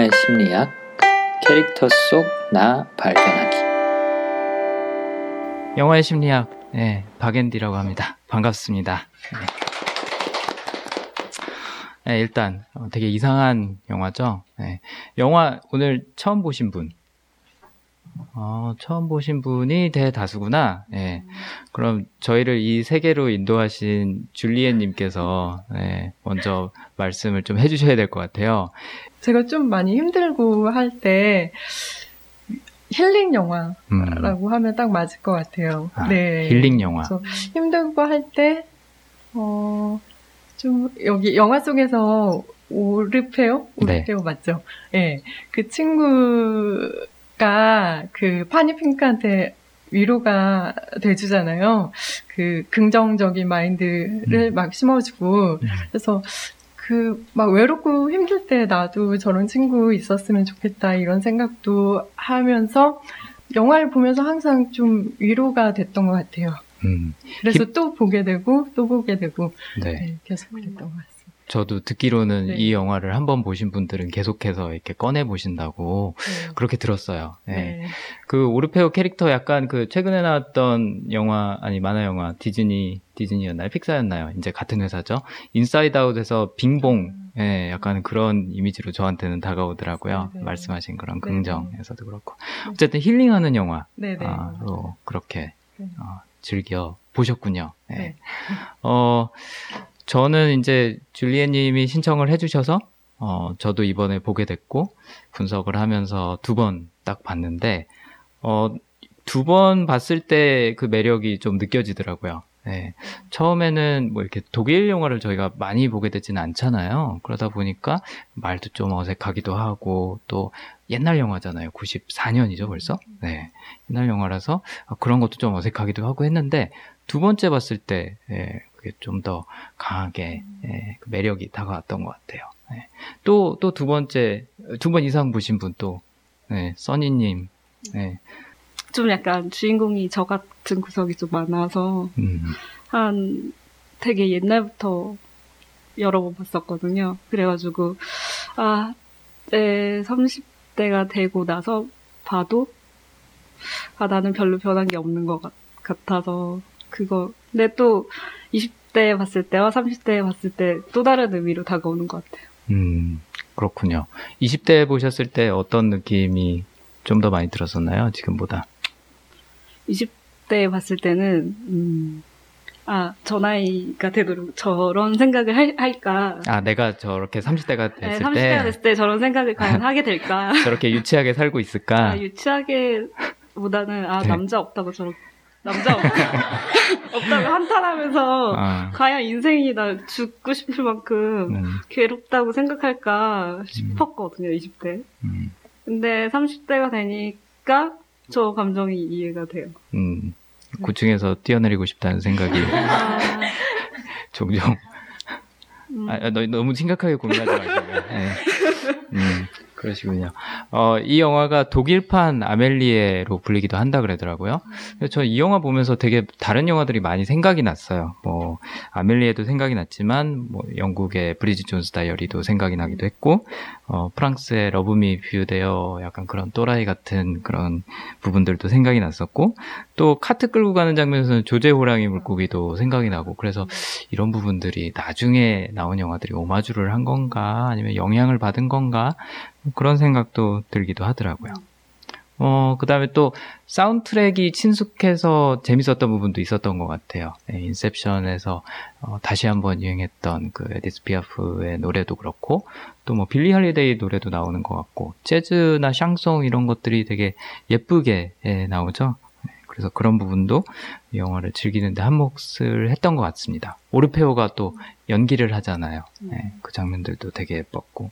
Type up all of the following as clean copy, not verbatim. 영화의 심리학, 캐릭터 속 나 발견하기. 영화의 심리학, 네, 박앤디라고 합니다. 반갑습니다. 네, 일단 되게 이상한 영화죠. 네, 영화 오늘 처음 보신 분, 처음 보신 분이 대다수구나. 네, 그럼 저희를 이 세계로 인도하신 줄리엣 님께서 네, 먼저 말씀을 좀 해주셔야 될 것 같아요. 제가 좀 많이 힘들고 할 때 힐링 영화라고 하면 딱 맞을 것 같아요. 아, 네, 힐링 영화. 힘들고 할 때 좀 여기 영화 속에서 오르페오 네. 맞죠? 예, 네. 그 친구가 그 파니핑크한테 위로가 돼주잖아요. 그 긍정적인 마인드를 막 심어주고 그래서. 그 막 외롭고 힘들 때 나도 저런 친구 있었으면 좋겠다 이런 생각도 하면서 영화를 보면서 항상 좀 위로가 됐던 것 같아요. 그래서 또 보게 되고 네. 네, 계속 그랬던 것 같습니다. 저도 듣기로는 네. 이 영화를 한번 보신 분들은 계속해서 이렇게 꺼내 보신다고 네. 그렇게 들었어요. 네. 네. 그 오르페오 캐릭터 약간 그 최근에 나왔던 영화 아니 만화 영화 디즈니였나요? 픽사였나요? 이제 같은 회사죠. 인사이드 아웃에서 빙봉 예, 약간 그런 이미지로 저한테는 다가오더라고요. 네네. 말씀하신 그런 긍정에서도 그렇고 어쨌든 힐링하는 영화로 그렇게 즐겨 보셨군요. 예. 네. 저는 이제 줄리엣 님이 신청을 해주셔서 저도 이번에 보게 됐고 분석을 하면서 두 번 딱 봤는데 두 번 봤을 때 그 매력이 좀 느껴지더라고요. 네. 처음에는 뭐 이렇게 독일 영화를 저희가 많이 보게 되진 않잖아요. 그러다 보니까 말도 좀 어색하기도 하고 또 옛날 영화잖아요. 94년이죠 벌써? 네. 옛날 영화라서 그런 것도 좀 어색하기도 하고 했는데 두 번째 봤을 때 예, 그게 좀 더 강하게 예, 그 매력이 다가왔던 것 같아요. 예. 또 두 번 이상 보신 분 또 예, 써니님 예. 좀 약간 주인공이 저 같은 구석이 좀 많아서 한 되게 옛날부터 여러 번 봤었거든요. 그래가지고 네, 30대가 되고 나서 봐도 나는 별로 변한 게 없는 것 같아서 그거 근데 또 20대 봤을 때와 30대 봤을 때 또 다른 의미로 다가오는 것 같아요. 그렇군요. 20대 보셨을 때 어떤 느낌이 좀 더 많이 들었었나요? 지금보다? 20대 봤을 때는 저 나이가 되도록 저런 생각을 할까? 내가 저렇게 30대가 됐을 때 저런 생각을 과연 하게 될까? 저렇게 유치하게 살고 있을까? 유치하게보다는 네. 남자 없다고 한탄하면서 과연 인생이 나 죽고 싶을 만큼 괴롭다고 생각할까 싶었거든요. 20대. 근데 30대가 되니까 저 감정이 이해가 돼요. 고층에서 뛰어내리고 싶다는 생각이 종종. 너무 심각하게 고민하지 마시고. 네. 그러시군요. 이 영화가 독일판 아멜리에로 불리기도 한다 그러더라고요. 저 이 영화 보면서 되게 다른 영화들이 많이 생각이 났어요. 뭐 아멜리에도 생각이 났지만 뭐 영국의 브리짓 존스 다이어리도 생각이 나기도 했고 프랑스의 러브미 뷰데어 약간 그런 또라이 같은 그런 부분들도 생각이 났었고 또 카트 끌고 가는 장면에서는 조제 호랑이 물고기도 생각이 나고 그래서 이런 부분들이 나중에 나온 영화들이 오마주를 한 건가 아니면 영향을 받은 건가 그런 생각도 들기도 하더라고요. 그 다음에 또 사운드트랙이 친숙해서 재밌었던 부분도 있었던 것 같아요. 네, 인셉션에서 다시 한번 유행했던 그 에디스 피아프의 노래도 그렇고 또 뭐 빌리 할리데이 노래도 나오는 것 같고 재즈나 샹송 이런 것들이 되게 예쁘게 나오죠. 네, 그래서 그런 부분도 영화를 즐기는데 한몫을 했던 것 같습니다. 오르페오가 또 연기를 하잖아요. 네, 그 장면들도 되게 예뻤고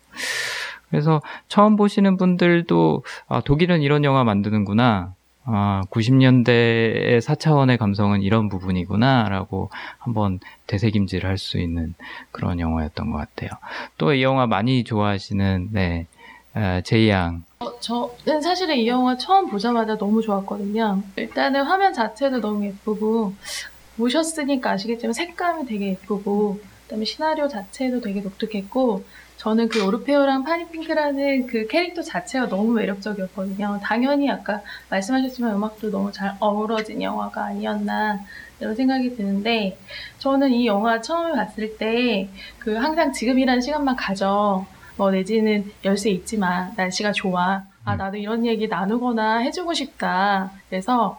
그래서 처음 보시는 분들도 독일은 이런 영화 만드는구나 90년대의 4차원의 감성은 이런 부분이구나 라고 한번 되새김질을 할 수 있는 그런 영화였던 것 같아요. 또 이 영화 많이 좋아하시는 네, 제이 양 저는 사실은 이 영화 처음 보자마자 너무 좋았거든요. 일단은 화면 자체도 너무 예쁘고 보셨으니까 아시겠지만 색감이 되게 예쁘고 그다음에 시나리오 자체도 되게 독특했고 저는 그 오르페오랑 파니핑크라는 그 캐릭터 자체가 너무 매력적이었거든요. 당연히 아까 말씀하셨지만 음악도 너무 잘 어우러진 영화가 아니었나 이런 생각이 드는데, 저는 이 영화 처음에 봤을 때 그 항상 지금이라는 시간만 가져, 뭐 내지는 열쇠 잊지 마, 날씨가 좋아, 아 나도 이런 얘기 나누거나 해주고 싶다, 그래서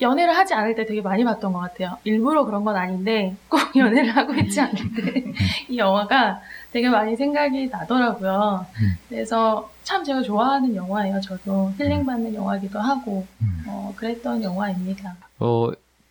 연애를 하지 않을 때 되게 많이 봤던 것 같아요. 일부러 그런 건 아닌데 꼭 연애를 하고 있지 않을 때 이 영화가 되게 많이 생각이 나더라고요. 그래서 참 제가 좋아하는 영화예요. 저도 힐링받는 영화이기도 하고 그랬던 영화입니다.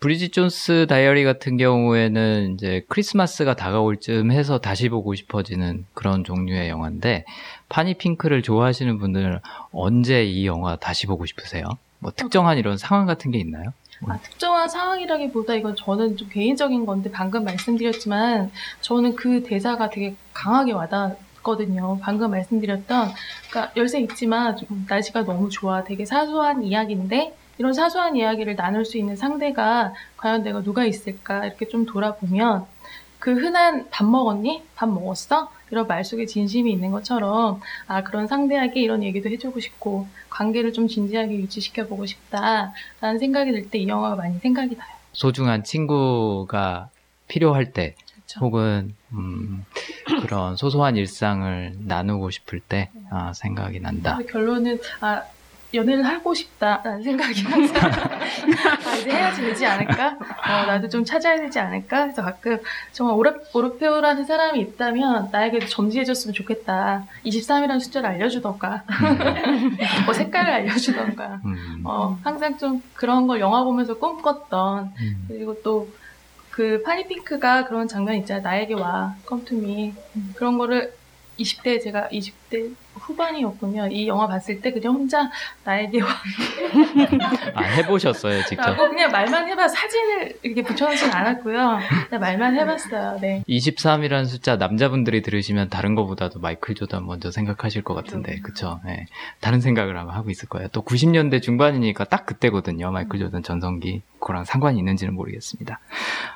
브리짓 존스 다이어리 같은 경우에는 이제 크리스마스가 다가올 쯤 해서 다시 보고 싶어지는 그런 종류의 영화인데, 파니핑크를 좋아하시는 분들 언제 이 영화 다시 보고 싶으세요? 뭐 특정한 이런 상황 같은 게 있나요? 아, 특정한 상황이라기보다 이건 저는 좀 개인적인 건데, 방금 말씀드렸지만 저는 그 대사가 되게 강하게 와닿았거든요. 방금 말씀드렸던, 그러니까 열쇠 있지만 날씨가 너무 좋아, 되게 사소한 이야기인데 이런 사소한 이야기를 나눌 수 있는 상대가 과연 내가 누가 있을까, 이렇게 좀 돌아보면 그 흔한 밥 먹었니? 밥 먹었어? 이런 말 속에 진심이 있는 것처럼, 아 그런 상대에게 이런 얘기도 해주고 싶고 관계를 좀 진지하게 유지시켜보고 싶다라는 생각이 들 때 이 영화가 많이 생각이 나요. 소중한 친구가 필요할 때, 그렇죠. 혹은 그런 소소한 일상을 나누고 싶을 때 아, 생각이 난다. 결론은 아 연애를 하고 싶다라는 생각이 항상 아, 이제 해야지 되지 않을까? 나도 좀 찾아야 되지 않을까? 그래서 가끔 정말 오르페오라는 사람이 있다면 나에게도 점지해줬으면 좋겠다. 23이라는 숫자를 알려주던가 색깔을 알려주던가 항상 좀 그런 걸 영화 보면서 꿈꿨던, 그리고 또 그 파니핑크가 그런 장면 있잖아요. 나에게 와, come to me. 그런 거를 20대, 제가 20대 후반이었군요. 이 영화 봤을 때 그냥 혼자 나에게 와. 아, 해보셨어요, 직접? 그냥 말만 해봐. 사진을 이렇게 붙여놓진 않았고요. 그냥 말만 해봤어요, 네. 23이라는 숫자, 남자분들이 들으시면 다른 거보다도 마이클 조던 먼저 생각하실 것 같은데, 그쵸? 네. 다른 생각을 아마 하고 있을 거예요. 또 90년대 중반이니까 딱 그때거든요. 마이클 조던 전성기. 그거랑 상관이 있는지는 모르겠습니다.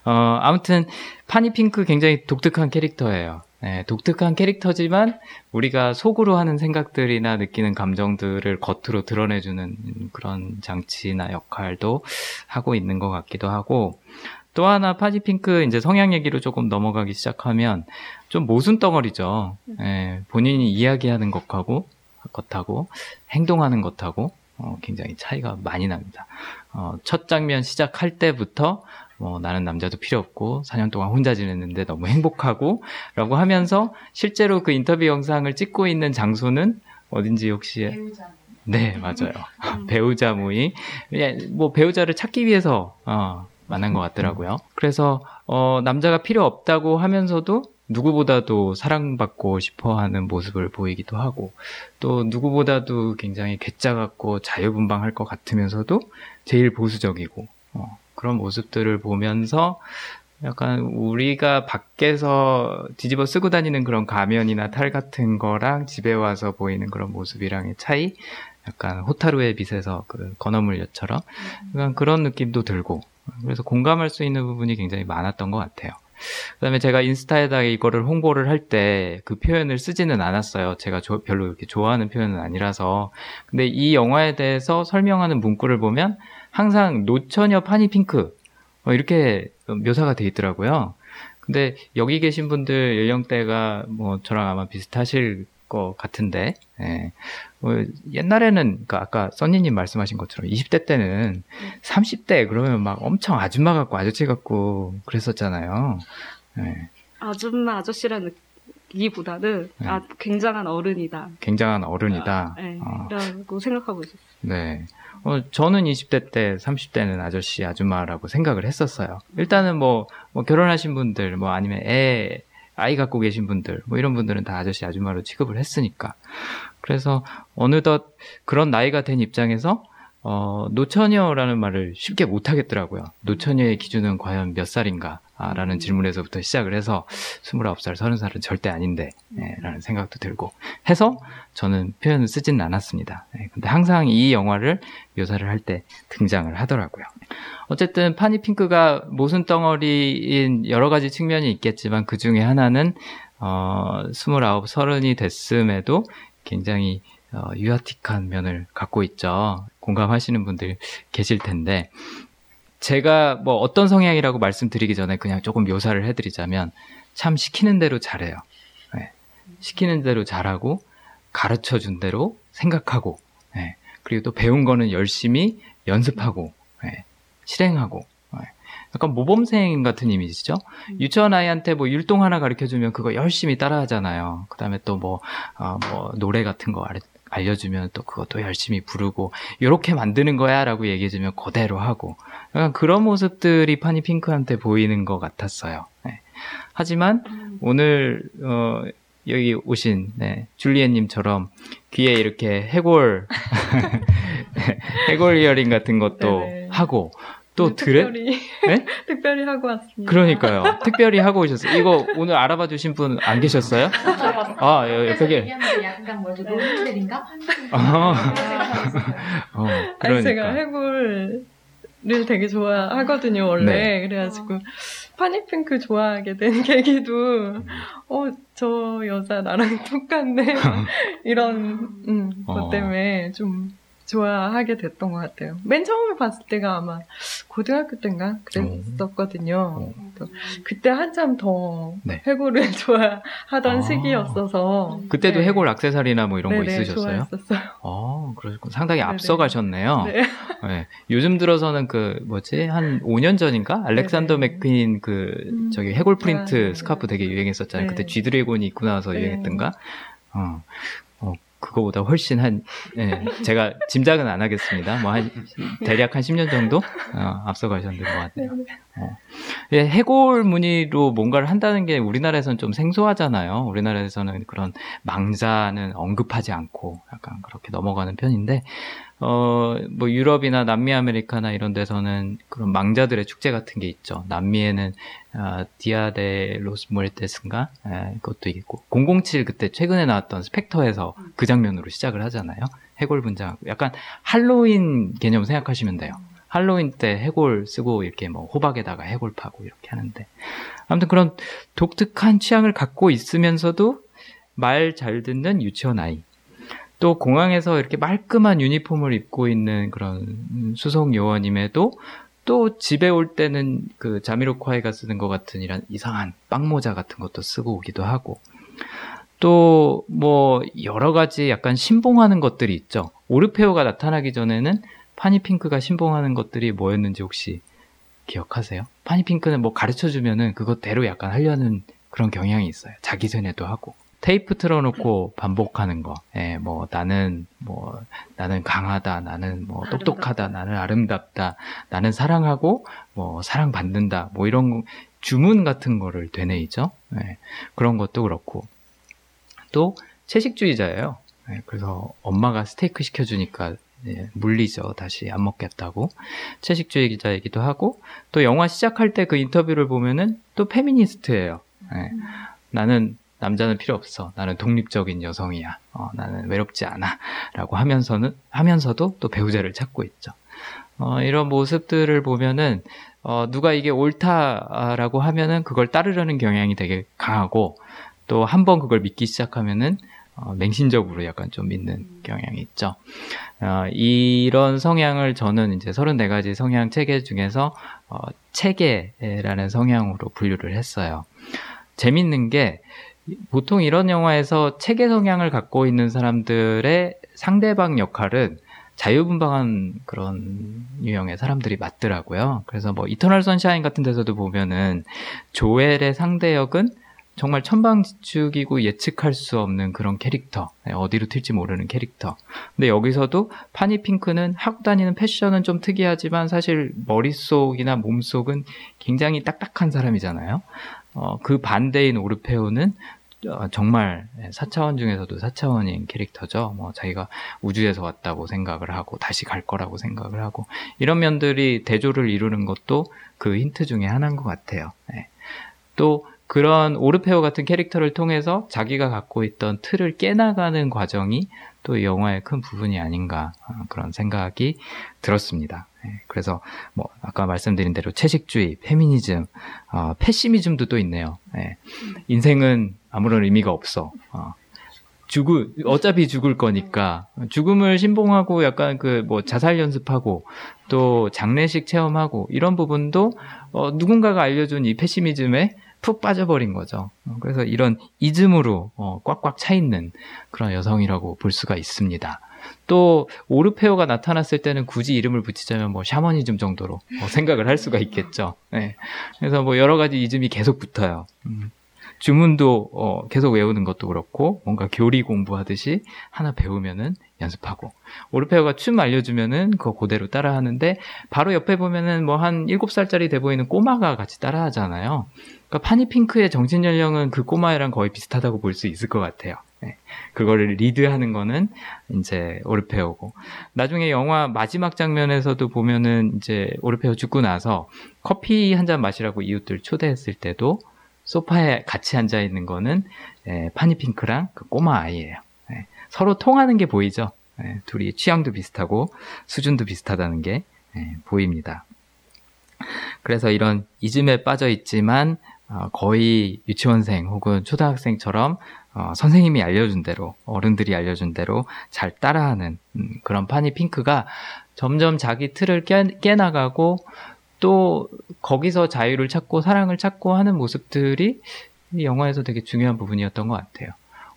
아무튼, 파니핑크 굉장히 독특한 캐릭터예요. 네, 독특한 캐릭터지만 우리가 속으로 하는 생각들이나 느끼는 감정들을 겉으로 드러내주는 그런 장치나 역할도 하고 있는 것 같기도 하고, 또 하나 파니핑크 이제 성향 얘기로 조금 넘어가기 시작하면 좀 모순덩어리죠. 네, 본인이 이야기하는 것하고 행동하는 것하고 굉장히 차이가 많이 납니다. 첫 장면 시작할 때부터 나는 남자도 필요 없고 4년 동안 혼자 지냈는데 너무 행복하고 라고 하면서 실제로 그 인터뷰 영상을 찍고 있는 장소는 어딘지 혹시... 배우자. 네, 맞아요. 배우자 모임. 뭐 배우자를 찾기 위해서 만난 것 같더라고요. 그래서 남자가 필요 없다고 하면서도 누구보다도 사랑받고 싶어하는 모습을 보이기도 하고, 또 누구보다도 굉장히 괴짜 같고 자유분방할 것 같으면서도 제일 보수적이고 그런 모습들을 보면서 약간 우리가 밖에서 뒤집어 쓰고 다니는 그런 가면이나 탈 같은 거랑 집에 와서 보이는 그런 모습이랑의 차이, 약간 호타루의 빛에서 그 건어물녀처럼 약간 그런 느낌도 들고, 그래서 공감할 수 있는 부분이 굉장히 많았던 것 같아요. 그다음에 제가 인스타에다가 이거를 홍보를 할 때 그 표현을 쓰지는 않았어요. 제가 별로 이렇게 좋아하는 표현은 아니라서. 근데 이 영화에 대해서 설명하는 문구를 보면 항상 노처녀 파니핑크 이렇게 묘사가 돼 있더라고요. 근데 여기 계신 분들 연령대가 뭐 저랑 아마 비슷하실 것 같은데, 예. 옛날에는, 그러니까 아까 써니님 말씀하신 것처럼 20대 때는 30대 그러면 막 엄청 아줌마 같고 아저씨 같고 그랬었잖아요. 예. 아줌마 아저씨라는 느끼기보다는, 예. 아, 굉장한 어른이다. 굉장한 어른이다. 예. 라고 생각하고 있었어요. 네. 저는 20대 때 30대는 아저씨 아줌마라고 생각을 했었어요. 일단은 뭐 결혼하신 분들, 뭐 아니면 아이 갖고 계신 분들, 뭐 이런 분들은 다 아저씨, 아줌마로 취급을 했으니까. 그래서 어느덧 그런 나이가 된 입장에서 노처녀라는 말을 쉽게 못 하겠더라고요. 노처녀의 기준은 과연 몇 살인가? 라는 질문에서부터 시작을 해서 29살, 30살은 절대 아닌데, 예, 라는 생각도 들고 해서 저는 표현을 쓰진 않았습니다. 예, 근데 항상 이 영화를 묘사를 할 때 등장을 하더라고요. 어쨌든 파니핑크가 모순덩어리인 여러 가지 측면이 있겠지만 그 중에 하나는 스물아홉, 서른이 됐음에도 굉장히 유아틱한 면을 갖고 있죠. 공감하시는 분들 계실 텐데, 제가 뭐 어떤 성향이라고 말씀드리기 전에 그냥 조금 묘사를 해드리자면, 참 시키는 대로 잘해요. 네. 시키는 대로 잘하고, 가르쳐준 대로 생각하고, 네. 그리고 또 배운 거는 열심히 연습하고, 네. 실행하고, 네. 약간 모범생 같은 이미지죠. 유치원 아이한테 뭐 율동 하나 가르쳐주면 그거 열심히 따라하잖아요. 그 다음에 또 뭐 노래 같은 거 알려주면 또 그것도 열심히 부르고, 요렇게 만드는 거야 라고 얘기해주면 그대로 하고, 약간 그런 모습들이 파니핑크한테 보이는 것 같았어요. 네. 하지만 오늘 여기 오신 줄리엣님처럼 귀에 이렇게 해골 해골 이어링 같은 것도 네네. 하고 또 특별히 네? 특별히 하고 왔습니다. 그러니까요. 특별히 하고 오셨어요. 이거 오늘 알아봐 주신 분 안 계셨어요? 아, 여기 약간 뭐죠? 롤모델인가? 아니, 제가 해골을 되게 좋아하거든요, 원래. 네. 그래가지고 파니핑크 좋아하게 된 계기도 저 여자 나랑 똑같네 이런 것 때문에 좀 좋아하게 됐던 것 같아요. 맨 처음에 봤을 때가 아마 고등학교 때인가 그랬었거든요. 그때 한참 더 해골을 좋아하던 시기였어서. 그때도 해골 액세서리나 뭐 이런 거 있으셨어요? 좋아했었어요. 그러셨군. 상당히 앞서가셨네요. 네. 네. 요즘 들어서는 한 5년 전인가 알렉산더 맥퀸 저기 해골 프린트 스카프 되게 유행했었잖아요. 그때 G 드래곤이 입고 나와서 유행했던가. 그거보다 훨씬 제가 짐작은 안 하겠습니다. 대략 한 10년 정도? 앞서가셨던 것 같아요. 해골 무늬로 뭔가를 한다는 게 우리나라에서는 좀 생소하잖아요. 우리나라에서는 그런 망자는 언급하지 않고 약간 그렇게 넘어가는 편인데, 뭐 유럽이나 남미 아메리카나 이런 데서는 그런 망자들의 축제 같은 게 있죠. 남미에는 디아데 로스 무에르테스인가 그것도 있고, 007 그때 최근에 나왔던 스펙터에서 그 장면으로 시작을 하잖아요. 해골 분장. 약간 할로윈 개념 생각하시면 돼요. 할로윈 때 해골 쓰고 이렇게 뭐 호박에다가 해골 파고 이렇게 하는데, 아무튼 그런 독특한 취향을 갖고 있으면서도 말 잘 듣는 유치원 아이, 또 공항에서 이렇게 말끔한 유니폼을 입고 있는 그런 수송 요원임에도 또 집에 올 때는 그 자미로콰이가 쓰는 것 같은 이런 이상한 빵모자 같은 것도 쓰고 오기도 하고, 또 뭐 여러 가지 약간 신봉하는 것들이 있죠. 오르페오가 나타나기 전에는 파니핑크가 신봉하는 것들이 뭐였는지 혹시 기억하세요? 파니핑크는 뭐 가르쳐주면은 그것대로 약간 하려는 그런 경향이 있어요. 자기 세뇌도 하고. 테이프 틀어놓고 반복하는 거. 나는 강하다. 나는 뭐 똑똑하다. 나는 아름답다. 나는 사랑하고, 뭐 사랑받는다. 뭐 이런 주문 같은 거를 되뇌이죠. 그런 것도 그렇고. 또, 채식주의자예요. 그래서 엄마가 스테이크 시켜주니까 물리죠. 다시 안 먹겠다고. 채식주의자이기도 하고, 또 영화 시작할 때 그 인터뷰를 보면은 또 페미니스트예요. 남자는 필요 없어. 나는 독립적인 여성이야. 나는 외롭지 않아. 라고 하면서도 또 배우자를 찾고 있죠. 이런 모습들을 보면은, 누가 이게 옳다라고 하면은 그걸 따르려는 경향이 되게 강하고, 또 한 번 그걸 믿기 시작하면은, 맹신적으로 약간 좀 믿는 경향이 있죠. 이런 성향을 저는 이제 34가지 성향 체계 중에서, 체계라는 성향으로 분류를 했어요. 재밌는 게, 보통 이런 영화에서 체계 성향을 갖고 있는 사람들의 상대방 역할은 자유분방한 그런 유형의 사람들이 맞더라고요. 그래서 뭐 이터널 선샤인 같은 데서도 보면은 조엘의 상대역은 정말 천방지축이고 예측할 수 없는 그런 캐릭터, 어디로 튈지 모르는 캐릭터. 근데 여기서도 파니핑크는 하고 다니는 패션은 좀 특이하지만 사실 머릿속이나 몸속은 굉장히 딱딱한 사람이잖아요. 그 반대인 오르페오는 정말 4차원 중에서도 4차원인 캐릭터죠. 뭐 자기가 우주에서 왔다고 생각을 하고 다시 갈 거라고 생각을 하고, 이런 면들이 대조를 이루는 것도 그 힌트 중에 하나인 것 같아요. 또 그런 오르페오 같은 캐릭터를 통해서 자기가 갖고 있던 틀을 깨나가는 과정이 또 이 영화의 큰 부분이 아닌가 그런 생각이 들었습니다. 그래서 뭐 아까 말씀드린 대로 채식주의, 페미니즘, 패시미즘도 또 있네요. 인생은 아무런 의미가 없어. 어차피 죽을 거니까 죽음을 신봉하고 약간 그 뭐 자살 연습하고 또 장례식 체험하고 이런 부분도 누군가가 알려준 이 패시미즘에 푹 빠져버린 거죠. 그래서 이런 이즘으로 꽉꽉 차 있는 그런 여성이라고 볼 수가 있습니다. 또 오르페오가 나타났을 때는 굳이 이름을 붙이자면 뭐 샤머니즘 정도로 생각을 할 수가 있겠죠. 네. 그래서 뭐 여러 가지 이즘이 계속 붙어요. 주문도 계속 외우는 것도 그렇고 뭔가 교리 공부하듯이 하나 배우면은 연습하고 오르페오가 춤 알려주면은 그거 그대로 따라하는데 바로 옆에 보면은 뭐 한 7살짜리 돼 보이는 꼬마가 같이 따라하잖아요. 그러니까 파니핑크의 정신 연령은 그 꼬마랑 거의 비슷하다고 볼 수 있을 것 같아요. 네. 그거를 리드하는 거는 이제 오르페오고 나중에 영화 마지막 장면에서도 보면은 이제 오르페오 죽고 나서 커피 한 잔 마시라고 이웃들 초대했을 때도 소파에 같이 앉아있는 거는 파니핑크랑 그 꼬마 아이예요. 서로 통하는 게 보이죠. 둘이 취향도 비슷하고 수준도 비슷하다는 게 보입니다. 그래서 이런 이즘에 빠져있지만 거의 유치원생 혹은 초등학생처럼 선생님이 알려준 대로 어른들이 알려준 대로 잘 따라하는 그런 파니핑크가 점점 자기 틀을 깨나가고 또 거기서 자유를 찾고 사랑을 찾고 하는 모습들이 이 영화에서 되게 중요한 부분이었던 것 같아요.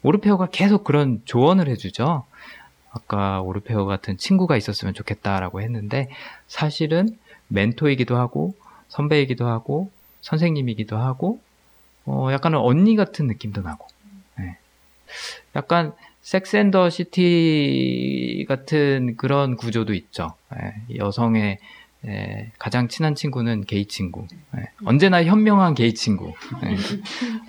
오르페오가 계속 그런 조언을 해주죠. 아까 오르페오 같은 친구가 있었으면 좋겠다라고 했는데 사실은 멘토이기도 하고 선배이기도 하고 선생님이기도 하고 약간은 언니 같은 느낌도 나고 네. 약간 섹스 앤 더 시티 같은 그런 구조도 있죠. 네. 여성의 가장 친한 친구는 게이 친구. 언제나 현명한 게이 친구.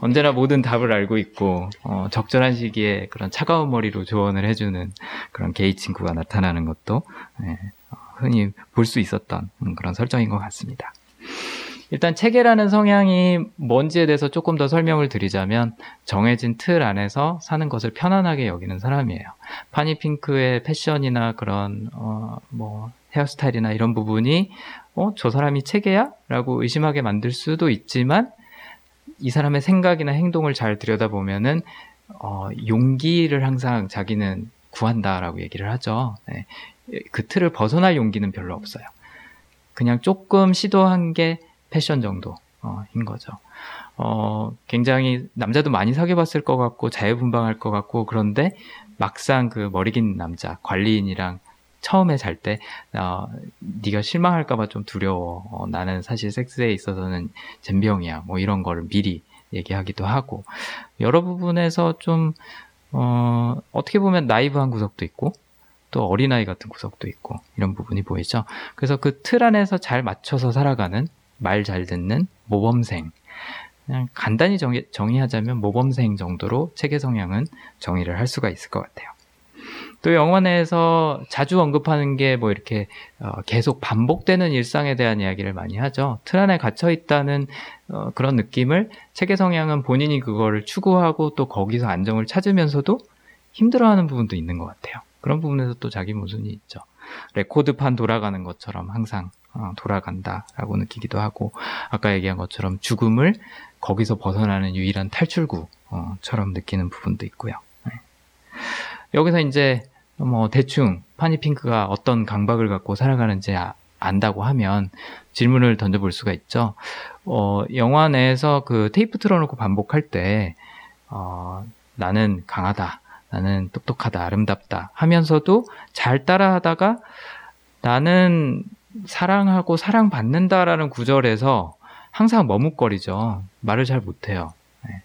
언제나 모든 답을 알고 있고 적절한 시기에 그런 차가운 머리로 조언을 해주는 그런 게이 친구가 나타나는 것도 흔히 볼 수 있었던 그런 설정인 것 같습니다. 일단 체계라는 성향이 뭔지에 대해서 조금 더 설명을 드리자면 정해진 틀 안에서 사는 것을 편안하게 여기는 사람이에요. 파니핑크의 패션이나 그런 헤어스타일이나 이런 부분이 저 사람이 체계야? 라고 의심하게 만들 수도 있지만 이 사람의 생각이나 행동을 잘 들여다보면은 용기를 항상 자기는 구한다라고 얘기를 하죠. 네. 그 틀을 벗어날 용기는 별로 없어요. 그냥 조금 시도한 게 패션 정도인 거죠. 굉장히 남자도 많이 사귀어봤을 것 같고 자유분방할 것 같고 그런데 막상 그 머리 긴 남자 관리인이랑 처음에 잘 때 네가 실망할까봐 좀 두려워. 나는 사실 섹스에 있어서는 젬병이야. 뭐 이런 거를 미리 얘기하기도 하고 여러 부분에서 좀 어떻게 보면 나이브한 구석도 있고 또 어린아이 같은 구석도 있고 이런 부분이 보이죠. 그래서 그 틀 안에서 잘 맞춰서 살아가는 말 잘 듣는 모범생 그냥 간단히 정의하자면 모범생 정도로 체계 성향은 정의를 할 수가 있을 것 같아요. 또 영화 내에서 자주 언급하는 게 뭐 이렇게 계속 반복되는 일상에 대한 이야기를 많이 하죠. 틀 안에 갇혀 있다는 그런 느낌을 체계 성향은 본인이 그거를 추구하고 또 거기서 안정을 찾으면서도 힘들어하는 부분도 있는 것 같아요. 그런 부분에서 또 자기 모순이 있죠. 레코드판 돌아가는 것처럼 항상 돌아간다라고 느끼기도 하고 아까 얘기한 것처럼 죽음을 거기서 벗어나는 유일한 탈출구처럼 느끼는 부분도 있고요. 네. 여기서 이제 뭐 대충 파니핑크가 어떤 강박을 갖고 살아가는지 안다고 하면 질문을 던져볼 수가 있죠. 영화 내에서 그 테이프 틀어놓고 반복할 때 나는 강하다, 나는 똑똑하다, 아름답다 하면서도 잘 따라하다가 나는 사랑하고 사랑받는다라는 구절에서 항상 머뭇거리죠. 말을 잘 못해요. 네.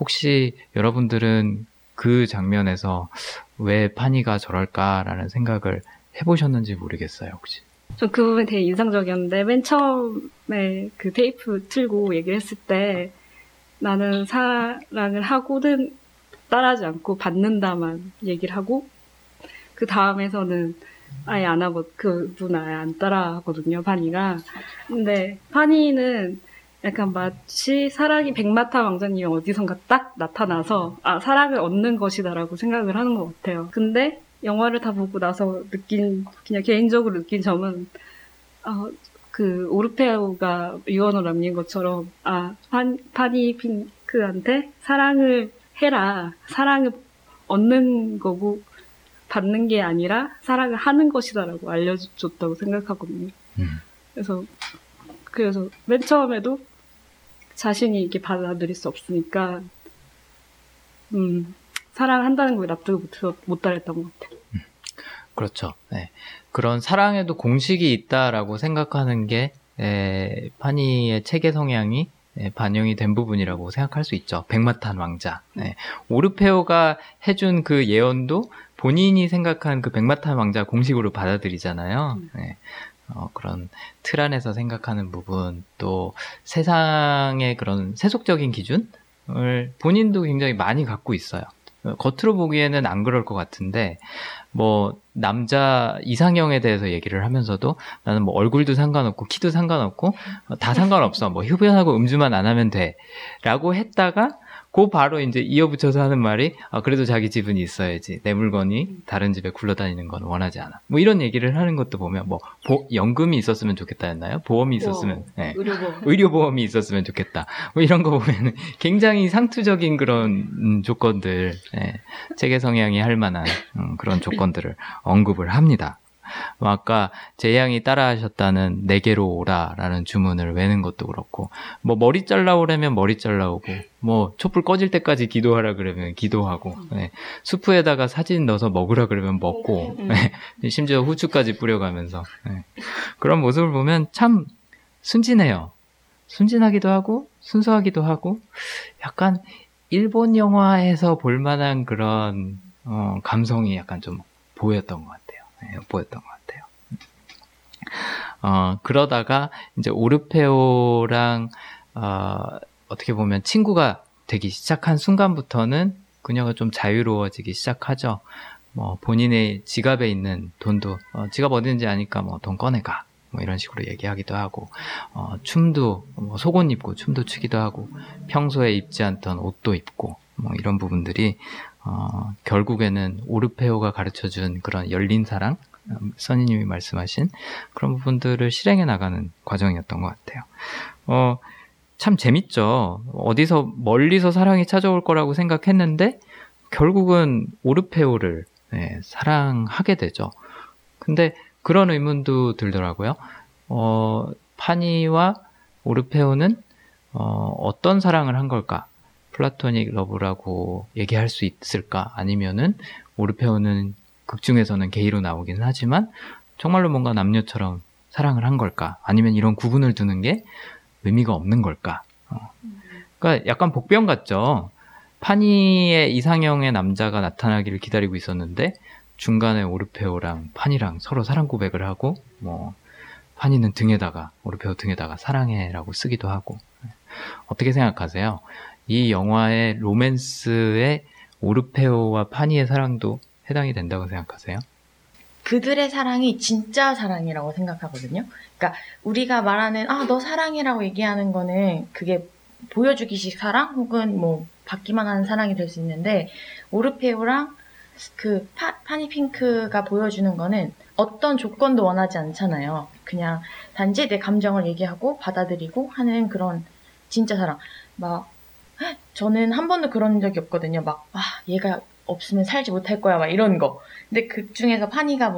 혹시 여러분들은 그 장면에서 왜 파니가 저럴까라는 생각을 해보셨는지 모르겠어요, 혹시. 전 그 부분이 되게 인상적이었는데, 맨 처음에 그 테이프 틀고 얘기를 했을 때, 나는 사랑을 하고는 따라하지 않고 받는다만 얘기를 하고, 그 다음에서는 아예 안 하고, 그분 아예 안 따라 하거든요, 파니가. 근데 파니는 약간 마치 사랑이 백마타 왕자님이 어디선가 딱 나타나서 아 사랑을 얻는 것이다라고 생각을 하는 것 같아요. 근데 영화를 다 보고 나서 느낀 그냥 개인적으로 느낀 점은 그 오르페오가 유언을 남긴 것처럼 아 파니핑크한테 사랑을 해라 사랑을 얻는 거고 받는 게 아니라 사랑을 하는 것이다라고 알려줬다고 생각하거든요. 그래서 맨 처음에도 자신이 이렇게 받아들일 수 없으니까 사랑한다는 거에 납득을 못 달했던 것 같아요. 그렇죠. 네. 그런 사랑에도 공식이 있다라고 생각하는 게 파니의 체계 성향이 반영이 된 부분이라고 생각할 수 있죠. 백마탄 왕자. 네. 오르페오가 해준 그 예언도 본인이 생각한 그 백마탄 왕자 공식으로 받아들이잖아요. 네. 그런 틀 안에서 생각하는 부분, 또 세상의 그런 세속적인 기준을 본인도 굉장히 많이 갖고 있어요. 겉으로 보기에는 안 그럴 것 같은데, 남자 이상형에 대해서 얘기를 하면서도 나는 얼굴도 상관없고, 키도 상관없고, 다 상관없어. 흡연하고 음주만 안 하면 돼. 라고 했다가, 그 바로 이제 이어붙여서 하는 말이, 아, 그래도 자기 집은 있어야지. 내 물건이 다른 집에 굴러다니는 건 원하지 않아. 이런 얘기를 하는 것도 보면, 연금이 있었으면 좋겠다 했나요? 보험이 있었으면, 네. 의료보험이 있었으면 좋겠다. 이런 거 보면 굉장히 상투적인 그런, 조건들, 네. 체계 성향이 할 만한, 그런 조건들을 언급을 합니다. 아까 제이 양이 따라 하셨다는 내게로 오라라는 주문을 외는 것도 그렇고 머리 잘라오려면 머리 잘라오고 촛불 꺼질 때까지 기도하라 그러면 기도하고 네. 수프에다가 사진 넣어서 먹으라 그러면 먹고 네. 심지어 후추까지 뿌려가면서 네. 그런 모습을 보면 참 순진해요. 순진하기도 하고 순수하기도 하고 약간 일본 영화에서 볼만한 그런 감성이 약간 좀 보였던 것 같아요. 엿보였던 것 같아요. 그러다가 이제 오르페오랑 어떻게 보면 친구가 되기 시작한 순간부터는 그녀가 좀 자유로워지기 시작하죠. 본인의 지갑에 있는 돈도 지갑 어딘지 아니까 돈 꺼내가 이런 식으로 얘기하기도 하고 춤도 속옷 입고 춤도 추기도 하고 평소에 입지 않던 옷도 입고 이런 부분들이 결국에는 오르페오가 가르쳐준 그런 열린 사랑, 써니님이 말씀하신 그런 부분들을 실행해 나가는 과정이었던 것 같아요. 참 재밌죠. 멀리서 사랑이 찾아올 거라고 생각했는데 결국은 오르페오를 사랑하게 되죠. 근데 그런 의문도 들더라고요. 파니와 오르페오는 어떤 사랑을 한 걸까? 플라토닉 러브라고 얘기할 수 있을까? 아니면은 오르페오는 극중에서는 게이로 나오긴 하지만 정말로 뭔가 남녀처럼 사랑을 한 걸까? 아니면 이런 구분을 두는 게 의미가 없는 걸까? 그러니까 약간 복병 같죠. 파니의 이상형의 남자가 나타나기를 기다리고 있었는데 중간에 오르페오랑 파니랑 서로 사랑 고백을 하고 파니는 등에다가 오르페오 등에다가 사랑해라고 쓰기도 하고 어떻게 생각하세요? 이 영화의 로맨스에 오르페오와 파니의 사랑도 해당이 된다고 생각하세요? 그들의 사랑이 진짜 사랑이라고 생각하거든요. 그러니까 우리가 말하는 너 사랑이라고 얘기하는 거는 그게 보여주기식 사랑 혹은 받기만 하는 사랑이 될 수 있는데 오르페오랑 그 파니핑크가 보여주는 거는 어떤 조건도 원하지 않잖아요. 그냥 단지 내 감정을 얘기하고 받아들이고 하는 그런 진짜 사랑. 저는 한 번도 그런 적이 없거든요. 얘가 없으면 살지 못할 거야, 이런 거. 근데 극 중에서 파니가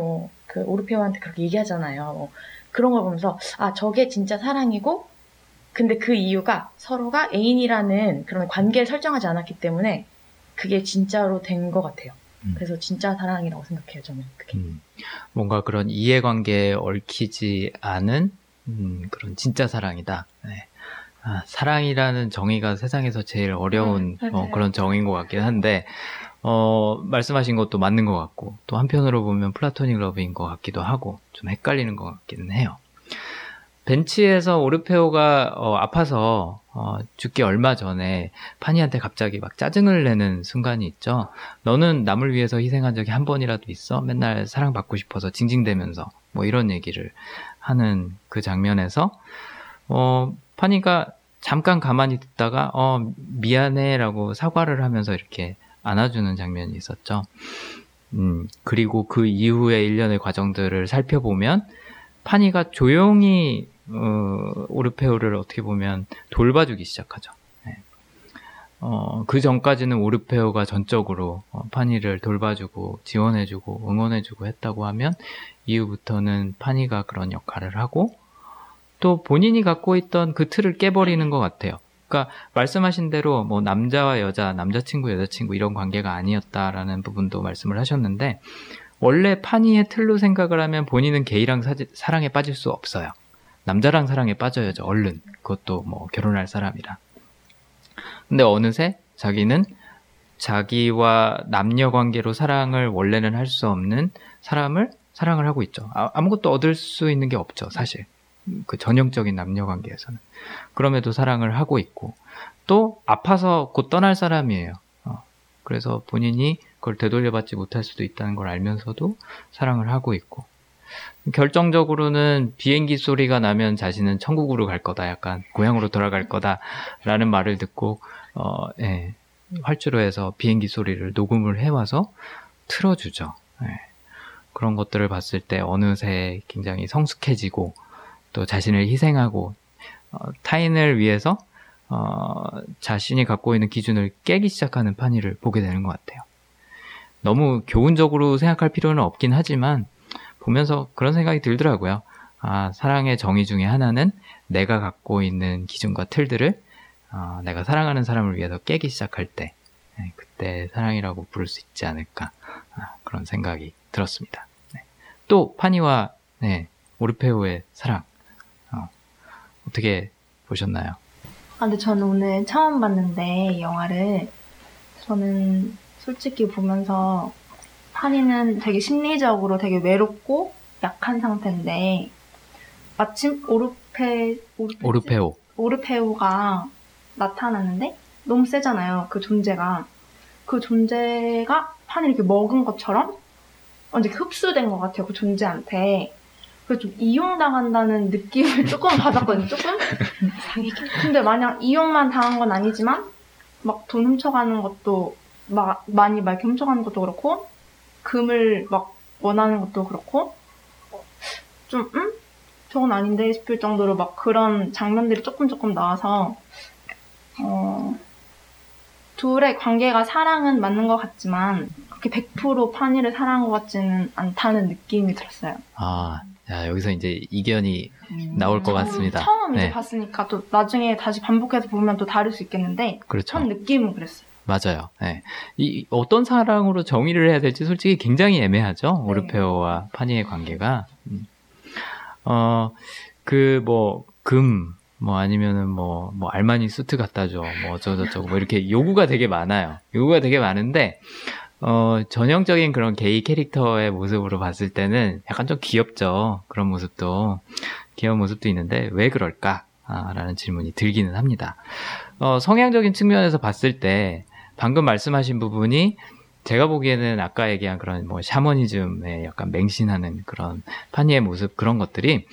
그 오르페오한테 그렇게 얘기하잖아요. 그런 걸 보면서, 저게 진짜 사랑이고, 근데 그 이유가 서로가 애인이라는 그런 관계를 설정하지 않았기 때문에 그게 진짜로 된 것 같아요. 그래서 진짜 사랑이라고 생각해요, 저는 그게. 뭔가 그런 이해관계에 얽히지 않은, 그런 진짜 사랑이다. 네. 사랑이라는 정의가 세상에서 제일 어려운 그런 정의인 것 같긴 한데 말씀하신 것도 맞는 것 같고 또 한편으로 보면 플라토닉 러브인 것 같기도 하고 좀 헷갈리는 것 같기는 해요. 벤치에서 오르페오가 아파서 죽기 얼마 전에 파니한테 갑자기 짜증을 내는 순간이 있죠. 너는 남을 위해서 희생한 적이 한 번이라도 있어? 맨날 사랑받고 싶어서 징징대면서 이런 얘기를 하는 그 장면에서 파니가 잠깐 가만히 듣다가 미안해라고 사과를 하면서 이렇게 안아주는 장면이 있었죠. 그리고 그 이후의 일련의 과정들을 살펴보면 파니가 조용히 오르페오를 어떻게 보면 돌봐주기 시작하죠. 네. 그 전까지는 오르페오가 전적으로 파니를 돌봐주고 지원해주고 응원해주고 했다고 하면 이후부터는 파니가 그런 역할을 하고 또 본인이 갖고 있던 그 틀을 깨버리는 것 같아요. 그러니까 말씀하신 대로 뭐 남자와 여자, 남자친구, 여자친구 이런 관계가 아니었다라는 부분도 말씀을 하셨는데 원래 파니의 틀로 생각을 하면 본인은 게이랑 사랑에 빠질 수 없어요. 남자랑 사랑에 빠져야죠. 얼른. 그것도 뭐 결혼할 사람이라. 근데 어느새 자기는 자기와 남녀 관계로 사랑을 원래는 할 수 없는 사람을 사랑을 하고 있죠. 아무것도 얻을 수 있는 게 없죠. 사실. 그 전형적인 남녀 관계에서는. 그럼에도 사랑을 하고 있고 또 아파서 곧 떠날 사람이에요. 그래서 본인이 그걸 되돌려받지 못할 수도 있다는 걸 알면서도 사랑을 하고 있고 결정적으로는 비행기 소리가 나면 자신은 천국으로 갈 거다, 약간 고향으로 돌아갈 거다라는 말을 듣고 예, 활주로에서 비행기 소리를 녹음을 해와서 틀어주죠. 예. 그런 것들을 봤을 때 어느새 굉장히 성숙해지고 또 자신을 희생하고 타인을 위해서 자신이 갖고 있는 기준을 깨기 시작하는 파니를 보게 되는 것 같아요. 너무 교훈적으로 생각할 필요는 없긴 하지만 보면서 그런 생각이 들더라고요. 아, 사랑의 정의 중에 하나는 내가 갖고 있는 기준과 틀들을 내가 사랑하는 사람을 위해서 깨기 시작할 때 그때 사랑이라고 부를 수 있지 않을까 그런 생각이 들었습니다. 네. 또 파니와 네, 오르페오의 사랑 어떻게 보셨나요? 근데 저는 오늘 처음 봤는데 영화를 저는 솔직히 보면서 파니는 되게 심리적으로 되게 외롭고 약한 상태인데 마침 오르페오가 나타났는데 너무 세잖아요. 그 존재가 파니를 이렇게 먹은 것처럼 이제 흡수된 것 같아요. 그 존재한테. 그래서 좀 이용당한다는 느낌을 조금 받았거든요. 조금? 근데 만약 이용만 당한 건 아니지만 막 돈 훔쳐가는 것도 많이 막 훔쳐가는 것도 그렇고 금을 막 원하는 것도 그렇고 좀 저건 아닌데 싶을 정도로 막 그런 장면들이 조금 나와서 둘의 관계가 사랑은 맞는 것 같지만 그렇게 100% 파니를 사랑한 것 같지는 않다는 느낌이 들었어요. 자, 여기서 이제 이견이 나올 것 같습니다. 처음 이제 네. 봤으니까 또 나중에 다시 반복해서 보면 또 다를 수 있겠는데 그렇죠. 처음 느낌은 그랬어요. 맞아요. 네. 이 어떤 사랑으로 정의를 해야 될지 솔직히 굉장히 애매하죠. 네. 오르페오와 파니의 관계가 그 뭐 금 뭐 아니면은 뭐 알마니 수트 갖다 줘 뭐 어쩌고저쩌고 뭐 이렇게 요구가 되게 많아요. 요구가 되게 많은데 전형적인 그런 게이 캐릭터의 모습으로 봤을 때는 약간 좀 귀엽죠. 그런 모습도. 귀여운 모습도 있는데 왜 그럴까? 라는 질문이 들기는 합니다. 성향적인 측면에서 봤을 때 방금 말씀하신 부분이 제가 보기에는 아까 얘기한 그런 뭐 샤머니즘에 약간 맹신하는 그런 파니의 모습 그런 것들이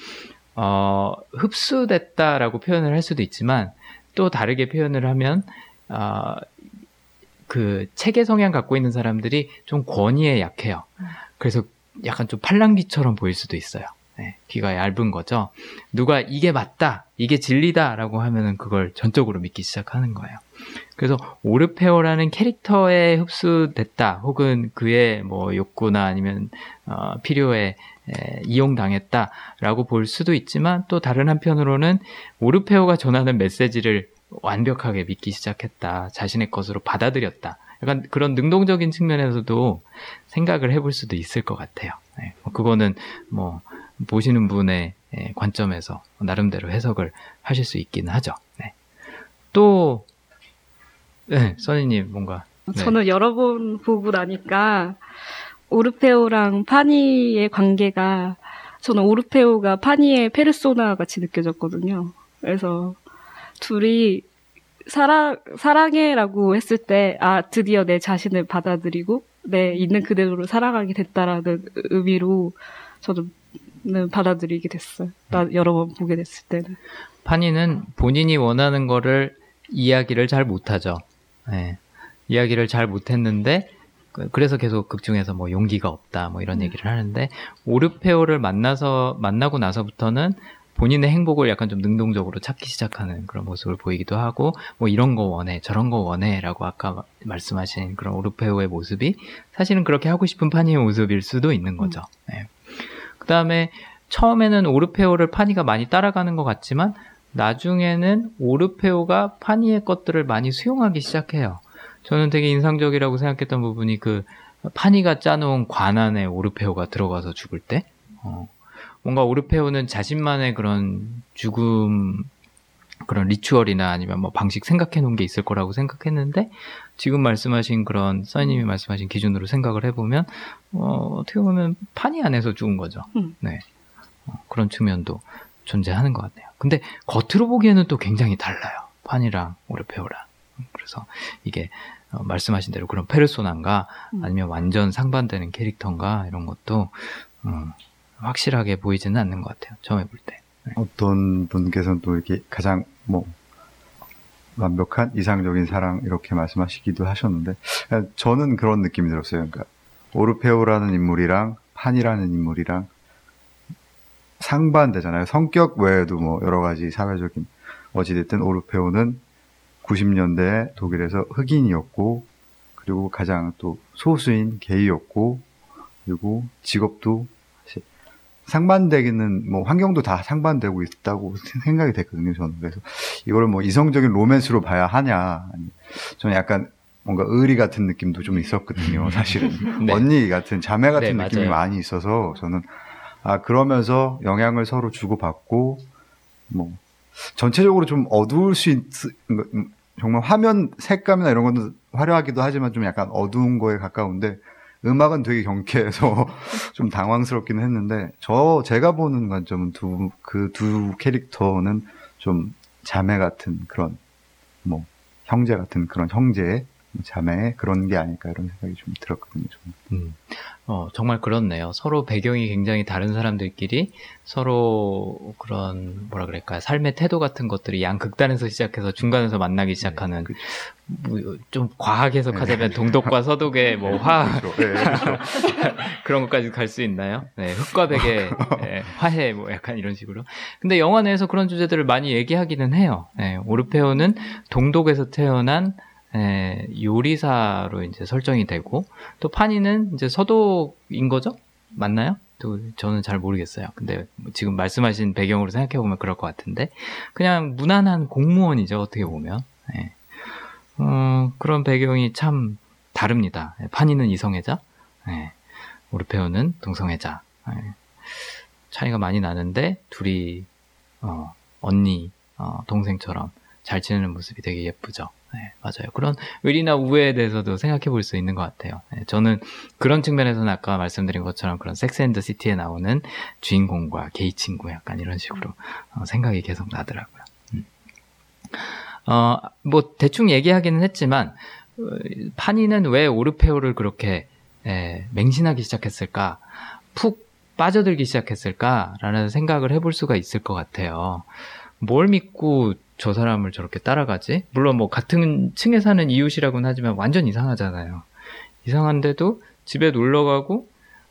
흡수됐다라고 표현을 할 수도 있지만 또 다르게 표현을 하면 그 체계 성향 갖고 있는 사람들이 좀 권위에 약해요. 그래서 약간 좀 팔랑귀처럼 보일 수도 있어요. 네, 귀가 얇은 거죠. 누가 이게 맞다, 이게 진리다라고 하면은 그걸 전적으로 믿기 시작하는 거예요. 그래서 오르페오라는 캐릭터에 흡수됐다, 혹은 그의 뭐 욕구나 아니면 필요에 이용당했다라고 볼 수도 있지만 또 다른 한편으로는 오르페오가 전하는 메시지를 완벽하게 믿기 시작했다. 자신의 것으로 받아들였다. 약간 그런 능동적인 측면에서도 생각을 해볼 수도 있을 것 같아요. 네, 그거는 뭐 보시는 분의 관점에서 나름대로 해석을 하실 수 있긴 하죠. 네. 또 네, 써니님 뭔가 네. 저는 여러 번 보고 나니까 오르페오랑 파니의 관계가 저는 오르페오가 파니의 페르소나 같이 느껴졌거든요. 그래서 둘이 사랑해라고 했을 때, 드디어 내 자신을 받아들이고, 내 있는 그대로 사랑하게 됐다라는 의미로 저는 받아들이게 됐어요. 여러 번 보게 됐을 때는. 파니는 본인이 원하는 거를 이야기를 잘 못하죠. 네. 이야기를 잘 못했는데 그래서 계속 극중에서 뭐 용기가 없다 뭐 이런 얘기를 하는데, 오르페오를 만나고 나서부터는 본인의 행복을 약간 좀 능동적으로 찾기 시작하는 그런 모습을 보이기도 하고, 뭐 이런 거 원해 저런 거 원해라고 아까 말씀하신 그런 오르페오의 모습이 사실은 그렇게 하고 싶은 파니의 모습일 수도 있는 거죠. 네. 그 다음에 처음에는 오르페오를 파니가 많이 따라가는 것 같지만 나중에는 오르페오가 파니의 것들을 많이 수용하기 시작해요. 저는 되게 인상적이라고 생각했던 부분이 그 파니가 짜놓은 관 안에 오르페오가 들어가서 죽을 때, 뭔가 오르페오는 자신만의 그런 죽음 그런 리추얼이나 아니면 뭐 방식 생각해 놓은 게 있을 거라고 생각했는데, 지금 말씀하신 그런 써니님이 말씀하신 기준으로 생각을 해보면 어떻게 보면 파니 안에서 죽은 거죠. 네, 그런 측면도 존재하는 것 같네요. 근데 겉으로 보기에는 또 굉장히 달라요, 파니랑 오르페오랑. 그래서 이게 말씀하신 대로 그런 페르소나인가 아니면 완전 상반되는 캐릭터인가 이런 것도 확실하게 보이지는 않는 것 같아요, 처음에 볼 때. 네. 어떤 분께서는 또 이렇게 가장 뭐 완벽한 이상적인 사랑 이렇게 말씀하시기도 하셨는데, 저는 그런 느낌이 들었어요. 그러니까 오르페오라는 인물이랑 판이라는 인물이랑 상반되잖아요. 성격 외에도 뭐 여러 가지 사회적인, 어찌됐든 오르페오는 90년대 독일에서 흑인이었고, 그리고 가장 또 소수인 게이였고, 그리고 직업도 상반되기는 뭐 환경도 다 상반되고 있다고 생각이 됐거든요, 저는. 그래서 이걸 뭐 이성적인 로맨스로 봐야 하냐, 저는 약간 뭔가 의리 같은 느낌도 좀 있었거든요, 사실은. 네. 언니 같은 자매 같은 네, 느낌이 맞아요. 많이 있어서 저는 그러면서 영향을 서로 주고받고 뭐 전체적으로 좀 어두울 수 정말 화면 색감이나 이런 것도 화려하기도 하지만 좀 약간 어두운 거에 가까운데, 음악은 되게 경쾌해서 좀 당황스럽긴 했는데, 제가 보는 관점은 그 두 캐릭터는 좀 자매 같은 그런, 뭐, 형제 같은 그런 형제의 자매의 그런 게 아닐까 이런 생각이 좀 들었거든요, 저는. 정말 그렇네요. 서로 배경이 굉장히 다른 사람들끼리 서로 그런, 뭐라 그럴까요, 삶의 태도 같은 것들이 양극단에서 시작해서 중간에서 만나기 시작하는, 네, 뭐, 좀 과하게 해석하자면 네, 동독과 서독의 뭐 화학, 네, 그렇죠. 그런 것까지 갈 수 있나요? 네, 흑과 백의 네, 화해 뭐 약간 이런 식으로. 근데 영화 내에서 그런 주제들을 많이 얘기하기는 해요. 네, 오르페오는 동독에서 태어난 요리사로 이제 설정이 되고, 또 파니는 이제 서독인 거죠? 맞나요? 또 저는 잘 모르겠어요. 근데 지금 말씀하신 배경으로 생각해 보면 그럴 것 같은데, 그냥 무난한 공무원이죠, 어떻게 보면. 네. 그런 배경이 참 다릅니다. 파니는 이성애자, 네, 오르페오는 동성애자. 네. 차이가 많이 나는데 둘이 언니, 동생처럼 잘 지내는 모습이 되게 예쁘죠. 네, 맞아요. 그런 의리나 우애에 대해서도 생각해 볼 수 있는 것 같아요. 네, 저는 그런 측면에서는 아까 말씀드린 것처럼 그런 섹스앤더시티에 나오는 주인공과 게이 친구 약간 이런 식으로 생각이 계속 나더라고요. 뭐 대충 얘기하기는 했지만, 파니는 왜 오르페오를 그렇게 맹신하기 시작했을까, 푹 빠져들기 시작했을까라는 생각을 해볼 수가 있을 것 같아요. 뭘 믿고 저 사람을 저렇게 따라가지? 물론 뭐 같은 층에 사는 이웃이라고는 하지만 완전 이상하잖아요. 이상한데도 집에 놀러가고,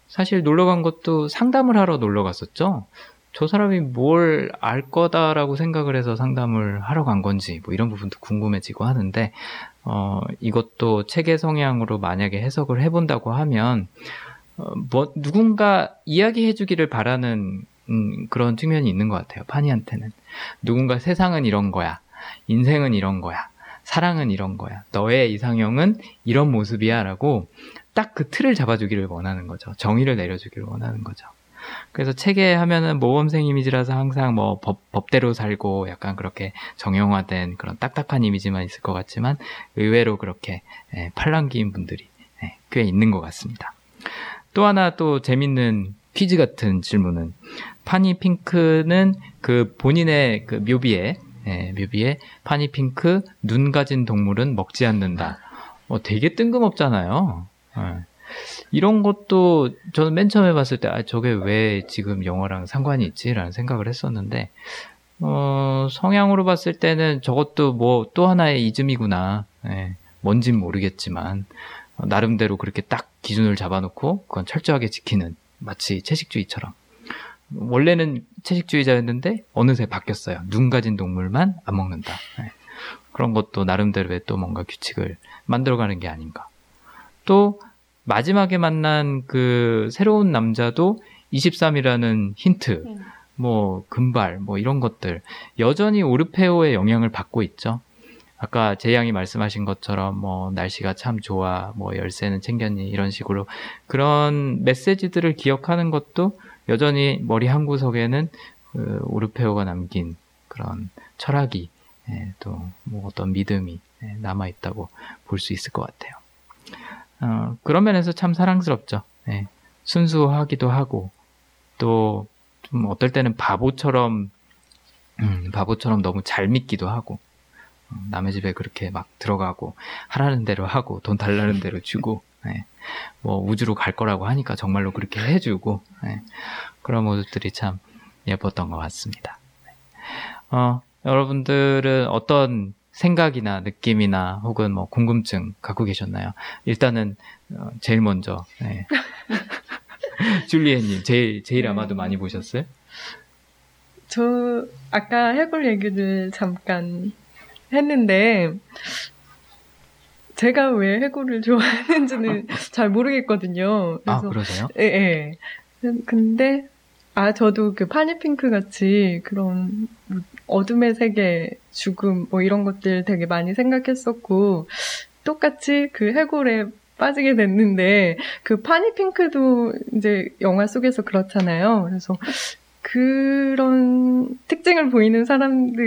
사실 놀러간 것도 상담을 하러 놀러갔었죠. 저 사람이 뭘 알 거다라고 생각을 해서 상담을 하러 간 건지 뭐 이런 부분도 궁금해지고 하는데, 이것도 책의 성향으로 만약에 해석을 해본다고 하면 뭐 누군가 이야기해주기를 바라는 그런 측면이 있는 것 같아요, 파니한테는. 누군가 세상은 이런 거야, 인생은 이런 거야, 사랑은 이런 거야, 너의 이상형은 이런 모습이야 라고 딱 그 틀을 잡아주기를 원하는 거죠. 정의를 내려주기를 원하는 거죠. 그래서 책에 하면은 모범생 이미지라서 항상 뭐 법대로 살고 약간 그렇게 정형화된 그런 딱딱한 이미지만 있을 것 같지만, 의외로 그렇게 팔랑귀인 분들이 꽤 있는 것 같습니다. 또 하나 또 재밌는 퀴즈 같은 질문은, 파니핑크는 그 본인의 그 묘비에 파니핑크 눈 가진 동물은 먹지 않는다. 되게 뜬금없잖아요. 이런 것도 저는 맨 처음에 봤을 때 저게 왜 지금 영화랑 상관이 있지라는 생각을 했었는데, 성향으로 봤을 때는 저것도 뭐 또 하나의 이즘이구나. 예, 뭔진 모르겠지만 나름대로 그렇게 딱 기준을 잡아놓고 그건 철저하게 지키는, 마치 채식주의처럼. 원래는 채식주의자였는데 어느새 바뀌었어요. 눈 가진 동물만 안 먹는다. 예, 그런 것도 나름대로의 또 뭔가 규칙을 만들어가는 게 아닌가. 또 마지막에 만난 그 새로운 남자도 23이라는 힌트, 뭐 금발, 뭐 이런 것들 여전히 오르페오의 영향을 받고 있죠. 아까 제이 양이 말씀하신 것처럼 뭐 날씨가 참 좋아, 뭐 열쇠는 챙겼니, 이런 식으로 그런 메시지들을 기억하는 것도 여전히 머리 한 구석에는 그 오르페오가 남긴 그런 철학이, 예, 또 뭐 어떤 믿음이, 예, 남아 있다고 볼 수 있을 것 같아요. 그런 면에서 참 사랑스럽죠. 예, 순수하기도 하고 또 좀 어떨 때는 바보처럼 너무 잘 믿기도 하고, 남의 집에 그렇게 막 들어가고 하라는 대로 하고 돈 달라는 대로 주고, 예, 뭐 우주로 갈 거라고 하니까 정말로 그렇게 해주고, 예, 그런 모습들이 참 예뻤던 것 같습니다. 여러분들은 어떤 생각이나 느낌이나 혹은 뭐 궁금증 갖고 계셨나요? 일단은 제일 먼저, 네, 줄리엣님 제일 아마도 많이 보셨어요? 저 아까 해골 얘기를 잠깐 했는데 제가 왜 해골을 좋아하는지는 잘 모르겠거든요. 그래서, 아, 그러세요? 예, 예. 근데 저도 그 파니핑크 같이 그런 어둠의 세계, 죽음, 뭐 이런 것들 되게 많이 생각했었고, 똑같이 그 해골에 빠지게 됐는데, 그 파니핑크도 이제 영화 속에서 그렇잖아요. 그래서 그런 특징을 보이는 사람들이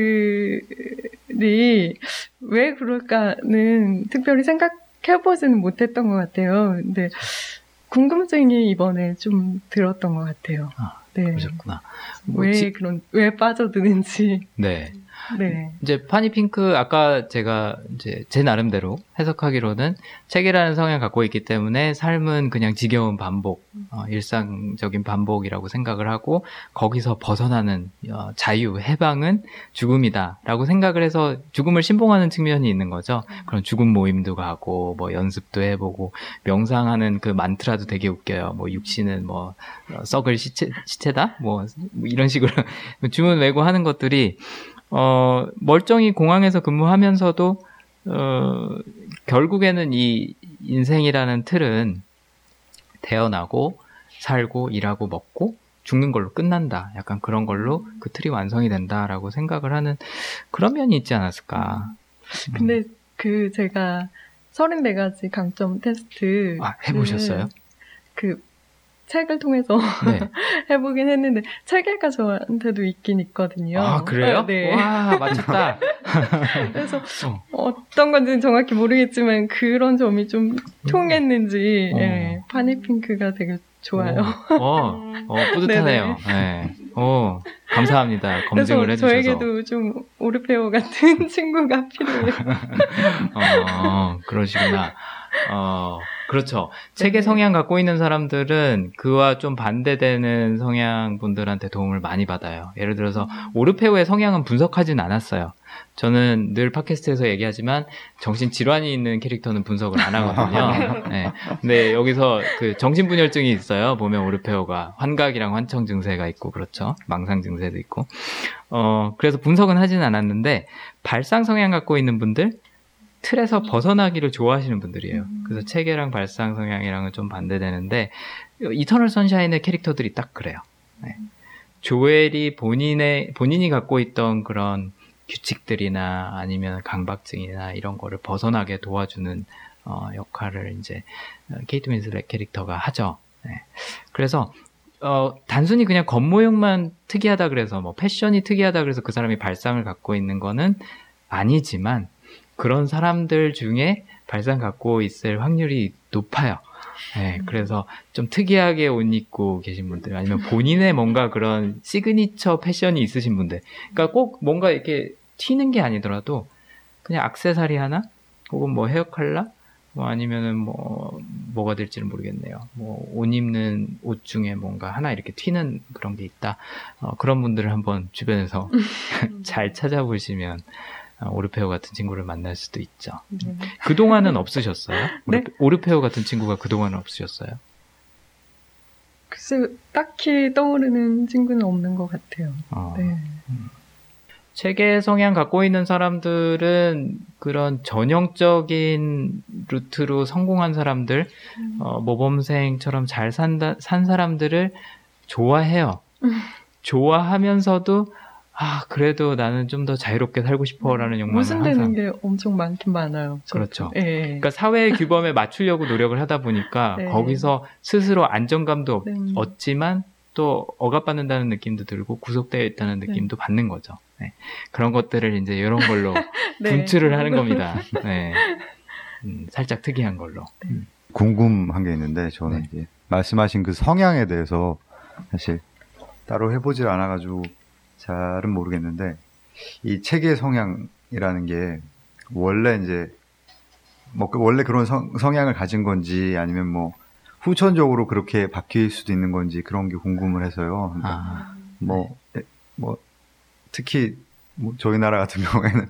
왜 그럴까는 특별히 생각해보지는 못했던 것 같아요. 근데 궁금증이 이번에 좀 들었던 것 같아요. 네. 그러셨구나. 왜 빠져드는지. 네. 네. 이제 파니핑크, 아까 제가 이제 제 나름대로 해석하기로는 책이라는 성향을 갖고 있기 때문에 삶은 그냥 지겨운 반복, 일상적인 반복이라고 생각을 하고, 거기서 벗어나는 자유, 해방은 죽음이다라고 생각을 해서 죽음을 신봉하는 측면이 있는 거죠. 그런 죽음 모임도 가고, 뭐 연습도 해보고, 명상하는 그 만트라도 되게 웃겨요. 뭐 육신은 뭐 썩을 시체다? 뭐 이런 식으로 주문 외고 하는 것들이, 멀쩡히 공항에서 근무하면서도, 결국에는 이 인생이라는 틀은 태어나고, 살고, 일하고, 먹고, 죽는 걸로 끝난다. 약간 그런 걸로 그 틀이 완성이 된다라고 생각을 하는 그런 면이 있지 않았을까. 근데 그 제가 34가지 강점 테스트. 아, 해보셨어요? 그 책을 통해서 네. 해보긴 했는데 책에가 저한테도 있긴 있거든요. 아, 그래요? 네. 와, 맞췄다. 그래서 어떤 건지는 정확히 모르겠지만 그런 점이 좀 통했는지, 예, 파니핑크가 되게 좋아요. 뿌듯하네요. 네. 감사합니다. 검증을 해주셔서. 저에게도 좀 오르페오 같은 친구가 필요해요. 그러시구나. 그렇죠. 책의 성향 갖고 있는 사람들은 그와 좀 반대되는 성향 분들한테 도움을 많이 받아요. 예를 들어서 오르페오의 성향은 분석하진 않았어요. 저는 늘 팟캐스트에서 얘기하지만 정신질환이 있는 캐릭터는 분석을 안 하거든요. 네. 근데 여기서 그 정신분열증이 있어요. 보면 오르페오가 환각이랑 환청 증세가 있고, 그렇죠. 망상 증세도 있고. 그래서 분석은 하진 않았는데, 발상 성향 갖고 있는 분들, 틀에서 벗어나기를 좋아하시는 분들이에요. 그래서 체계랑 발상 성향이랑은 좀 반대되는데, 이터널 선샤인의 캐릭터들이 딱 그래요. 네. 조엘이 본인이 갖고 있던 그런 규칙들이나 아니면 강박증이나 이런 거를 벗어나게 도와주는 역할을 이제 케이트맨스 캐릭터가 하죠. 네. 그래서 단순히 그냥 겉모형만 특이하다 그래서, 뭐 패션이 특이하다 그래서 그 사람이 발상을 갖고 있는 거는 아니지만, 그런 사람들 중에 발상 갖고 있을 확률이 높아요. 네, 그래서 좀 특이하게 옷 입고 계신 분들, 아니면 본인의 뭔가 그런 시그니처 패션이 있으신 분들. 그러니까 꼭 뭔가 이렇게 튀는 게 아니더라도 그냥 액세서리 하나, 혹은 뭐 헤어 컬러, 뭐 아니면은 뭐가 될지는 모르겠네요. 뭐 옷 입는 옷 중에 뭔가 하나 이렇게 튀는 그런 게 있다. 그런 분들을 한번 주변에서 잘 찾아보시면 오르페오 같은 친구를 만날 수도 있죠. 그동안은 없으셨어요? 네? 오르페오 같은 친구가 그동안은 없으셨어요? 글쎄, 딱히 떠오르는 친구는 없는 것 같아요. 네. 책의 성향 갖고 있는 사람들은 그런 전형적인 루트로 성공한 사람들, 모범생처럼 잘 산 사람들을 좋아해요. 좋아하면서도 그래도 나는 좀 더 자유롭게 살고 싶어라는 욕망을 항상. 모순되는 게 엄청 많긴 많아요. 저도. 그렇죠. 예. 그러니까 사회의 규범에 맞추려고 노력을 하다 보니까 네. 거기서 스스로 안정감도 네. 얻지만 또 억압받는다는 느낌도 들고 구속되어 있다는 느낌도 네. 받는 거죠. 네. 그런 것들을 이제 이런 걸로 네. 분출을 하는 겁니다. 네. 살짝 특이한 걸로. 네. 궁금한 게 있는데 저는 네. 이제 말씀하신 그 성향에 대해서 사실 따로 해보질 않아가지고 잘은 모르겠는데 이 책의 성향이라는 게 원래 이제 뭐 원래 그런 성향을 가진 건지 아니면 뭐 후천적으로 그렇게 바뀔 수도 있는 건지 그런 게 궁금을 해서요. 근데 특히 뭐 저희 나라 같은 경우에는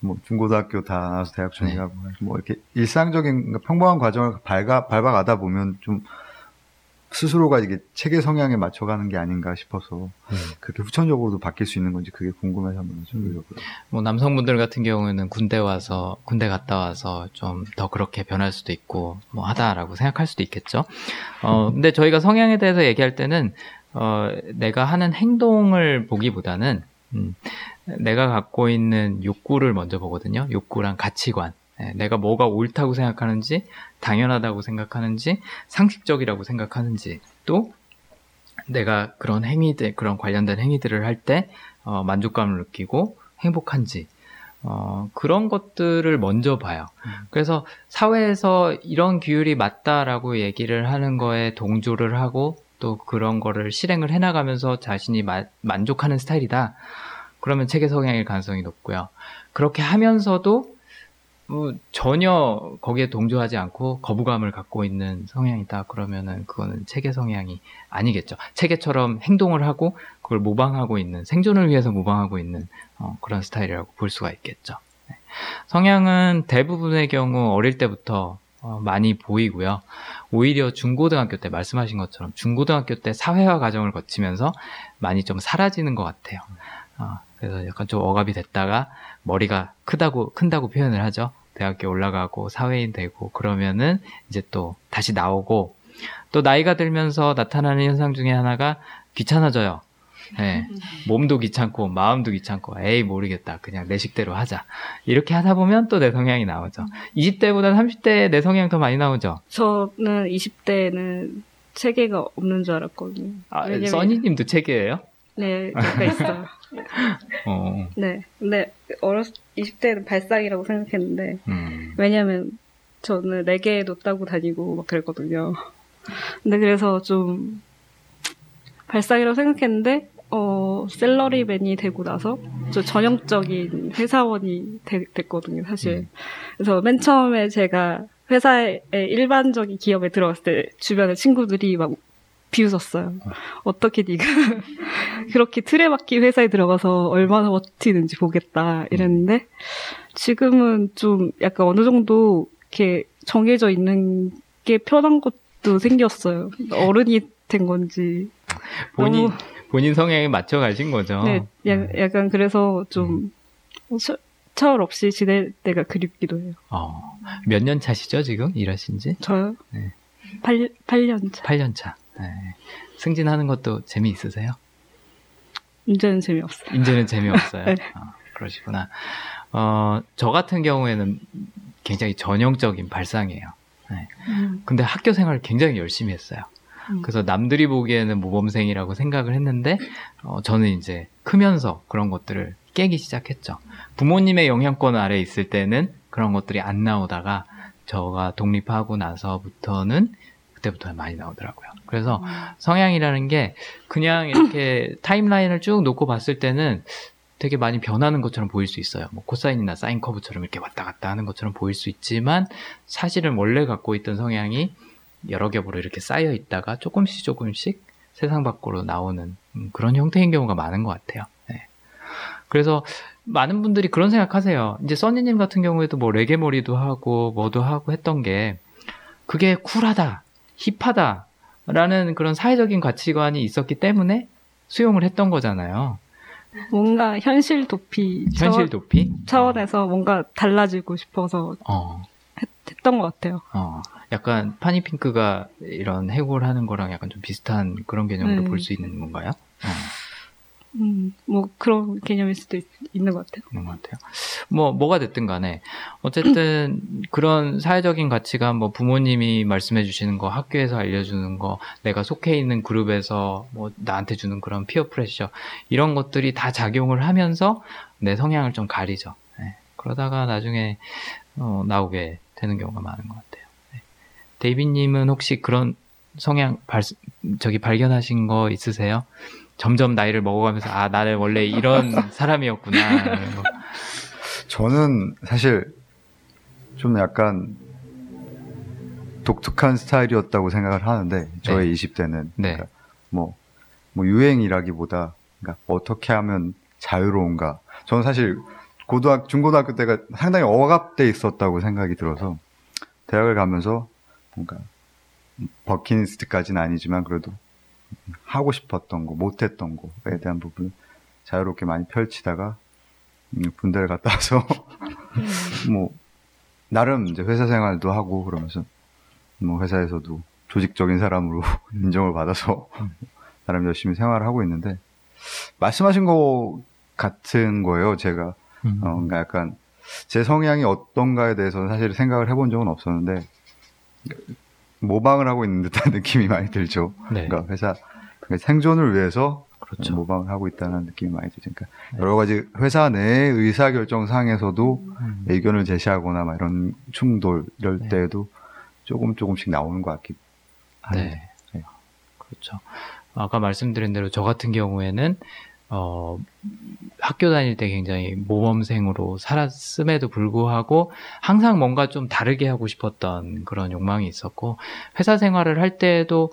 뭐 중고등학교 다 나와서 대학 졸업하고 네. 뭐 이렇게 일상적인 평범한 과정을 밟아가다 보면 좀 스스로가 이게 책의 성향에 맞춰가는 게 아닌가 싶어서 그렇게 후천적으로도 바뀔 수 있는 건지 그게 궁금해서 한번 여쭤보려고요. 뭐 남성분들 같은 경우에는 군대 갔다 와서 좀 더 그렇게 변할 수도 있고 뭐 하다라고 생각할 수도 있겠죠. 근데 저희가 성향에 대해서 얘기할 때는 내가 하는 행동을 보기보다는 내가 갖고 있는 욕구를 먼저 보거든요. 욕구랑 가치관. 내가 뭐가 옳다고 생각하는지, 당연하다고 생각하는지, 상식적이라고 생각하는지, 또 내가 그런 그런 관련된 행위들을 할 때 만족감을 느끼고 행복한지, 그런 것들을 먼저 봐요. 그래서 사회에서 이런 규율이 맞다라고 얘기를 하는 거에 동조를 하고 또 그런 거를 실행을 해나가면서 자신이 만족하는 스타일이다. 그러면 책의 성향일 가능성이 높고요. 그렇게 하면서도 전혀 거기에 동조하지 않고 거부감을 갖고 있는 성향이다. 그러면은 그거는 책의 성향이 아니겠죠. 책에처럼 행동을 하고 그걸 모방하고 있는, 생존을 위해서 모방하고 있는 그런 스타일이라고 볼 수가 있겠죠. 네. 성향은 대부분의 경우 어릴 때부터 많이 보이고요. 오히려 중고등학교 때 말씀하신 것처럼 중고등학교 때 사회화 과정을 거치면서 많이 좀 사라지는 것 같아요. 그래서 약간 좀 억압이 됐다가 머리가 큰다고 표현을 하죠. 대학교 올라가고 사회인 되고 그러면은 이제 또 다시 나오고 또 나이가 들면서 나타나는 현상 중에 하나가 귀찮아져요. 네. 몸도 귀찮고 마음도 귀찮고 에이 모르겠다. 그냥 내 식대로 하자. 이렇게 하다 보면 또 내 성향이 나오죠. 20대보다 30대에 내 성향이 더 많이 나오죠. 저는 20대에는 체계가 없는 줄 알았거든요. 써니님도 체계예요? 네, 그러니까 있어요. 네, 근데 20대는 발상이라고 생각했는데 왜냐면 저는 4개도 따고 다니고 막 그랬거든요. 근데 그래서 좀 발상이라고 생각했는데 셀러리맨이 되고 나서 좀 전형적인 회사원이 됐거든요, 사실. 그래서 맨 처음에 제가 회사의 일반적인 기업에 들어갔을 때 주변의 친구들이 막 비웃었어요. 어떻게 네가 그렇게 틀에 박힌 회사에 들어가서 얼마나 버티는지 보겠다 이랬는데 지금은 좀 약간 어느 정도 이렇게 정해져 있는 게 편한 것도 생겼어요. 어른이 된 건지 본인 성향에 맞춰 가신 거죠. 네, 약간 그래서 좀 철 없이 지낼 때가 그립기도 해요. 몇 년 차시죠 지금 일하신 지? 저요? 네. 8년 차. 8년 차. 네. 승진하는 것도 재미있으세요? 이제는 재미없어요. 이제는 재미없어요? 네. 그러시구나. 저 같은 경우에는 굉장히 전형적인 발상이에요. 네. 근데 학교 생활을 굉장히 열심히 했어요. 그래서 남들이 보기에는 모범생이라고 생각을 했는데 저는 이제 크면서 그런 것들을 깨기 시작했죠. 부모님의 영향권 아래에 있을 때는 그런 것들이 안 나오다가 저가 독립하고 나서부터는 그때부터 많이 나오더라고요. 그래서 성향이라는 게 그냥 이렇게 타임라인을 쭉 놓고 봤을 때는 되게 많이 변하는 것처럼 보일 수 있어요. 뭐 코사인이나 사인 커브처럼 이렇게 왔다 갔다 하는 것처럼 보일 수 있지만 사실은 원래 갖고 있던 성향이 여러 겹으로 이렇게 쌓여 있다가 조금씩 조금씩 세상 밖으로 나오는 그런 형태인 경우가 많은 것 같아요. 네. 그래서 많은 분들이 그런 생각하세요. 이제 써니님 같은 경우에도 뭐 레게머리도 하고 뭐도 하고 했던 게 그게 쿨하다, 힙하다라는 그런 사회적인 가치관이 있었기 때문에 수용을 했던 거잖아요. 뭔가 현실 도피 차원에서 뭔가 달라지고 싶어서 했던 것 같아요. 약간 파니핑크가 이런 해골하는 거랑 약간 좀 비슷한 그런 개념으로 볼 수 있는 건가요? 뭐 그런 개념일 수도 있는 것 같아요. 그런 것 같아요. 뭐가 됐든 간에 어쨌든 그런 사회적인 가치가 뭐 부모님이 말씀해 주시는 거, 학교에서 알려주는 거, 내가 속해 있는 그룹에서 뭐 나한테 주는 그런 피어 프레셔 이런 것들이 다 작용을 하면서 내 성향을 좀 가리죠. 네. 그러다가 나중에 나오게 되는 경우가 많은 것 같아요. 네. 데이비님은 혹시 그런 성향 발견하신 거 있으세요? 점점 나이를 먹어가면서 나는 원래 이런 사람이었구나. 저는 사실 좀 약간 독특한 스타일이었다고 생각을 하는데 저의 20대는 그러니까 뭐 유행이라기보다 그러니까 어떻게 하면 자유로운가. 저는 사실 중고등학교 때가 상당히 억압돼 있었다고 생각이 들어서 대학을 가면서 뭔가 버킷리스트까지는 아니지만 그래도 하고 싶었던 거, 못했던 거에 대한 부분을 자유롭게 많이 펼치다가 군대를 갔다 와서 뭐 나름 이제 회사 생활도 하고 그러면서 뭐 회사에서도 조직적인 사람으로 인정을 받아서 나름 열심히 생활을 하고 있는데 말씀하신 거 같은 거예요. 제가 그러니까 약간 제 성향이 어떤가에 대해서는 사실 생각을 해본 적은 없었는데 모방을 하고 있는 듯한 느낌이 많이 들죠. 네. 그러니까 회사 생존을 위해서 그렇죠. 모방을 하고 있다는 느낌이 많이 들죠. 그러니까 여러 가지 회사 내 의사결정상에서도 의견을 제시하거나 막 이런 충돌 이럴 때에도 조금씩 나오는 것 같긴 한데. 네. 그렇죠. 아까 말씀드린 대로 저 같은 경우에는 학교 다닐 때 굉장히 모범생으로 살았음에도 불구하고 항상 뭔가 좀 다르게 하고 싶었던 그런 욕망이 있었고 회사 생활을 할 때에도